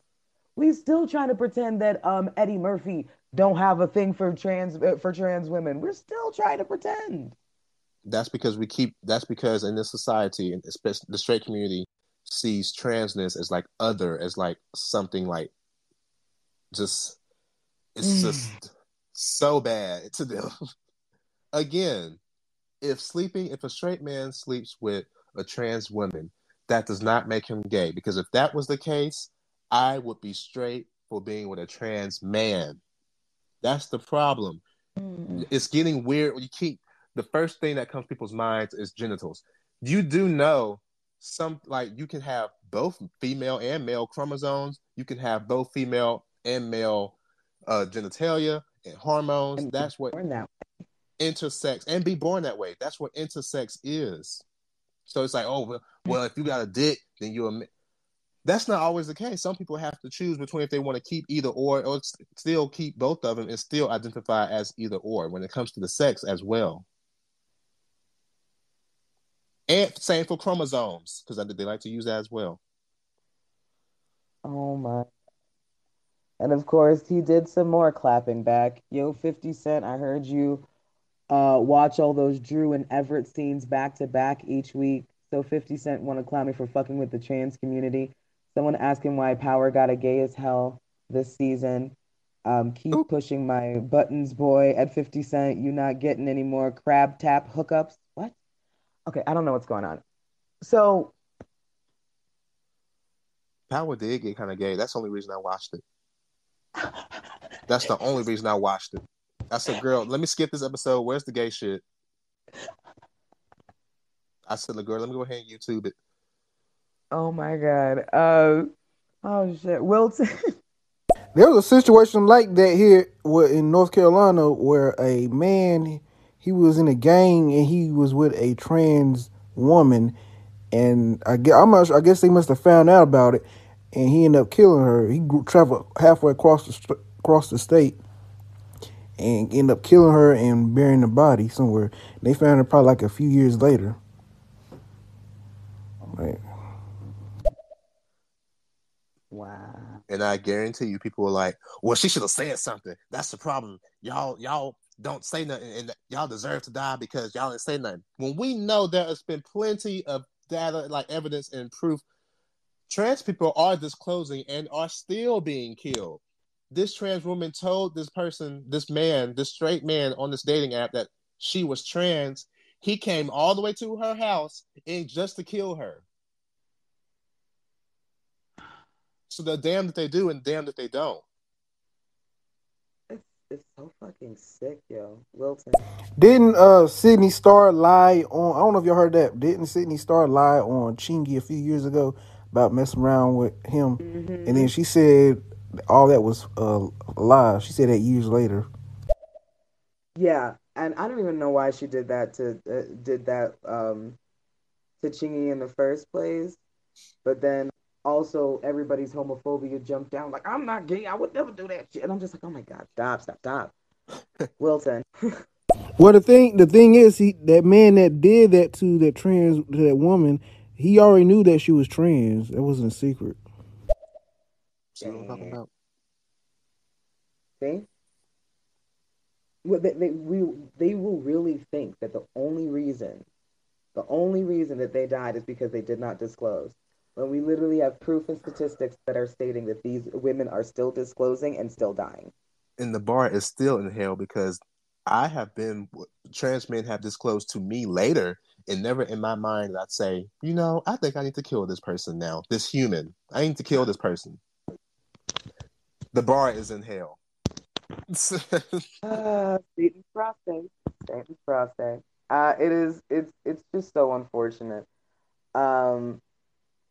We still trying to pretend that um, Eddie Murphy don't have a thing for trans for trans women. We're still trying to pretend. That's because we keep. That's because in this society, and especially the straight community, sees transness as like other, as like something like just. It's just so bad to them. Again, if sleeping, if a straight man sleeps with a trans woman, that does not make him gay. Because if that was the case, I would be straight for being with a trans man. That's the problem. Mm. It's getting weird when you keep. The first thing that comes to people's minds is genitals. You do know some, like, you can have both female and male chromosomes. You can have both female and male uh, genitalia and hormones. And that's what that intersex and be born that way. That's what intersex is. So it's like, oh, well, well if you got a dick, then you're a. That's not always the case. Some people have to choose between if they want to keep either or, or still keep both of them and still identify as either or when it comes to the sex as well. And same for chromosomes, because they like to use that as well. Oh, my. And, of course, he did some more clapping back. Yo, fifty Cent, I heard you uh, watch all those Drew and Everett scenes back-to-back each week. So fifty Cent want to clown me for fucking with the trans community. Someone asked him why Power got a gay as hell this season. Um, keep Oop. pushing my buttons, boy, at fifty Cent. You not getting any more crab tap hookups. What? Okay, I don't know what's going on. So, Power did get kind of gay. That's the only reason I watched it. That's the only reason I watched it. I said, girl, let me skip this episode. Where's the gay shit? I said, girl, let me go ahead and YouTube it. Oh, my God. Uh, oh, shit. Wilton. There was a situation like that here in North Carolina where a man... He was in a gang and he was with a trans woman, and I guess, I'm not sure, I guess they must have found out about it, and he ended up killing her. He traveled halfway across the across the state and ended up killing her and burying the body somewhere. They found her probably like a few years later. Like, wow! And I guarantee you, people were like, "Well, she should have said something." That's the problem, y'all. Y'all. Don't say nothing, and y'all deserve to die because y'all didn't say nothing. When we know there has been plenty of data, like evidence and proof, trans people are disclosing and are still being killed. This trans woman told this person, this man, this straight man on this dating app that she was trans. He came all the way to her house and just to kill her. So they're damned if they do and damned if they don't. It's so fucking sick, yo. Wilton. Didn't uh Sydney Starr lie on? I don't know if y'all heard that. Didn't Sydney Starr lie on Chingy a few years ago about messing around with him? Mm-hmm. And then she said all that was uh, a lie. She said that years later. Yeah, and I don't even know why she did that to uh, did that um to Chingy in the first place. But then also everybody's homophobia jumped down like, I'm not gay, I would never do that shit. And I'm just like, oh my God, stop, stop, stop. Wilton. Well, the thing the thing is, he, that man that did that to that trans to that woman, he already knew that she was trans. That wasn't a secret. See what I'm talking about? See? Well, they, they, we, they will really think that the only reason, the only reason that they died is because they did not disclose. When we literally have proof and statistics that are stating that these women are still disclosing and still dying. And the bar is still in hell because I have been, trans men have disclosed to me later, and never in my mind I'd say, you know, I think I need to kill this person now, this human. I need to kill this person. The bar is in hell. uh, Satan's prostate. Satan's prostate. Uh, it is, it's, it's just so unfortunate. Um,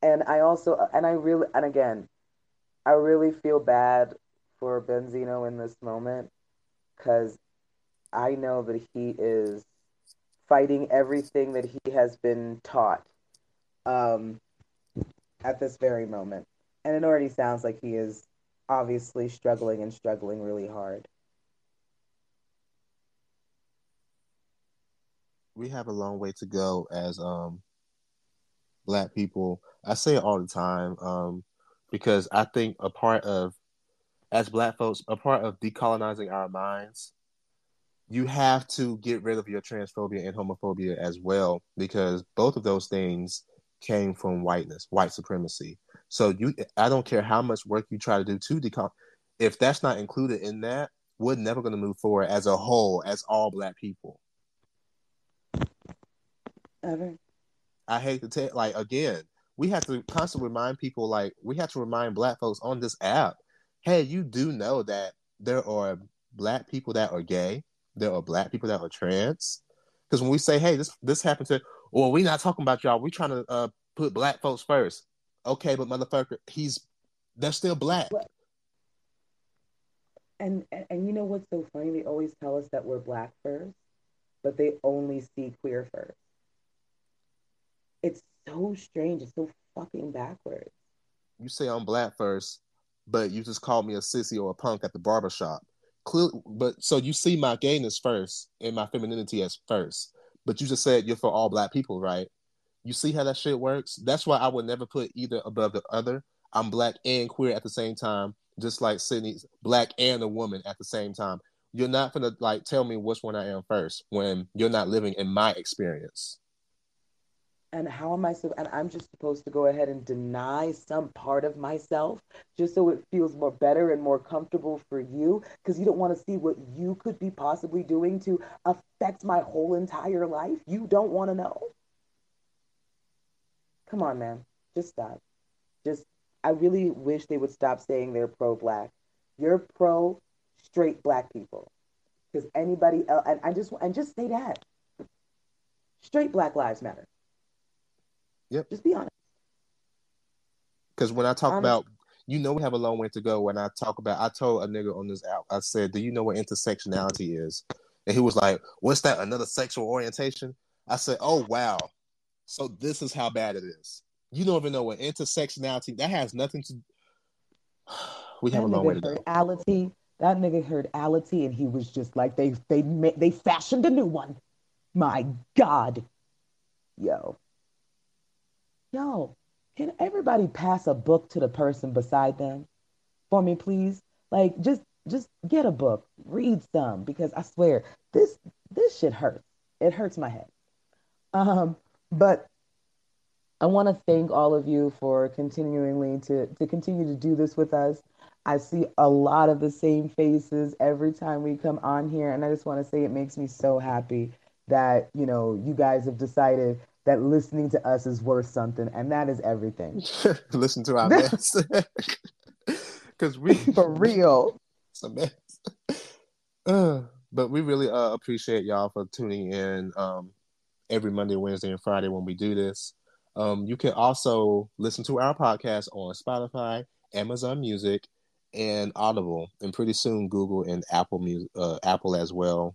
And I also, and I really, and again, I really feel bad for Benzino in this moment because I know that he is fighting everything that he has been taught. Um, at this very moment. And it already sounds like he is obviously struggling and struggling really hard. We have a long way to go as um, Black people. I say it all the time um, because I think a part of, as Black folks, a part of decolonizing our minds, you have to get rid of your transphobia and homophobia as well, because both of those things came from whiteness, white supremacy. So you, I don't care how much work you try to do to decon, if that's not included in that, we're never going to move forward as a whole, as all Black people. Ever. I hate to tell, like, again, we have to constantly remind people, like, we have to remind Black folks on this app, hey, you do know that there are Black people that are gay, there are Black people that are trans. Because when we say, hey, this this happened to, well, we're not talking about y'all, we're trying to uh, put Black folks first. Okay, but motherfucker, he's they're still Black. And, and and you know what's so funny? They always tell us that we're Black first, but they only see queer first. It's so strange. It's so fucking backwards. You say I'm Black first, but you just called me a sissy or a punk at the barbershop. Clearly, but so you see my gayness first and my femininity as first, but you just said you're for all Black people, right? You see how that shit works? That's why I would never put either above the other. I'm Black and queer at the same time, just like Sydney's Black and a woman at the same time. You're not gonna like tell me which one I am first when you're not living in my experience. And how am I so, and I'm just supposed to go ahead and deny some part of myself just so it feels more better and more comfortable for you, because you don't want to see what you could be possibly doing to affect my whole entire life. You don't want to know. Come on, man. Just stop. Just, I really wish they would stop saying they're pro-Black. You're pro straight Black people, because anybody else, and I just, and just say that. Straight Black lives matter. Yep. Just be honest. Because when I talk honest. about, you know, we have a long way to go. When I talk about, I told a nigga on this app, I said, do you know what intersectionality is? And he was like, what's that? Another sexual orientation? I said, oh, wow. So this is how bad it is. You don't even know what intersectionality, that has nothing to, we have that a long way to go. Ality, that nigga heard ality and he was just like, they, they, they fashioned a new one. My God. Yo. Yo, can everybody pass a book to the person beside them for me, please? Like, just just get a book, read some, because I swear, this this shit hurts. It hurts my head. Um, but I want to thank all of you for continuing to, to continue to do this with us. I see a lot of the same faces every time we come on here, and I just want to say it makes me so happy that, you know, you guys have decided that listening to us is worth something, and that is everything. Listen to our mess. Because we... For real. It's a mess. Uh, but we really uh, appreciate y'all for tuning in um, every Monday, Wednesday, and Friday when we do this. Um, you can also listen to our podcast on Spotify, Amazon Music, and Audible, and pretty soon Google and Apple Music, uh, Apple as well.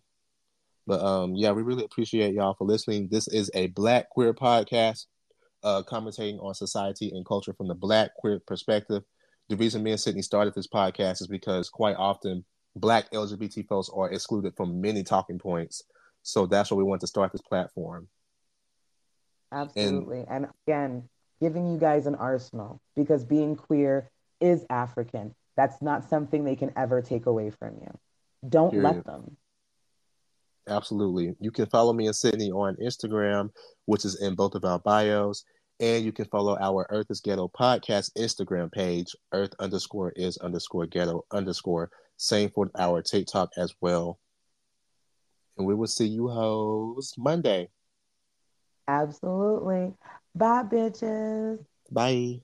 But um, yeah, we really appreciate y'all for listening. This is a Black queer podcast, uh, commentating on society and culture from the Black queer perspective. The reason me and Sydney started this podcast is because quite often Black L G B T folks are excluded from many talking points. So that's why we want to start this platform. Absolutely. And, and again, giving you guys an arsenal, because being queer is African. That's not something they can ever take away from you. Don't period. Let them. Absolutely. You can follow me and Sydney on Instagram, which is in both of our bios. And you can follow our Earth is Ghetto podcast Instagram page, Earth underscore is underscore ghetto underscore. Same for our TikTok as well. And we will see you hoes Monday. Absolutely. Bye, bitches. Bye.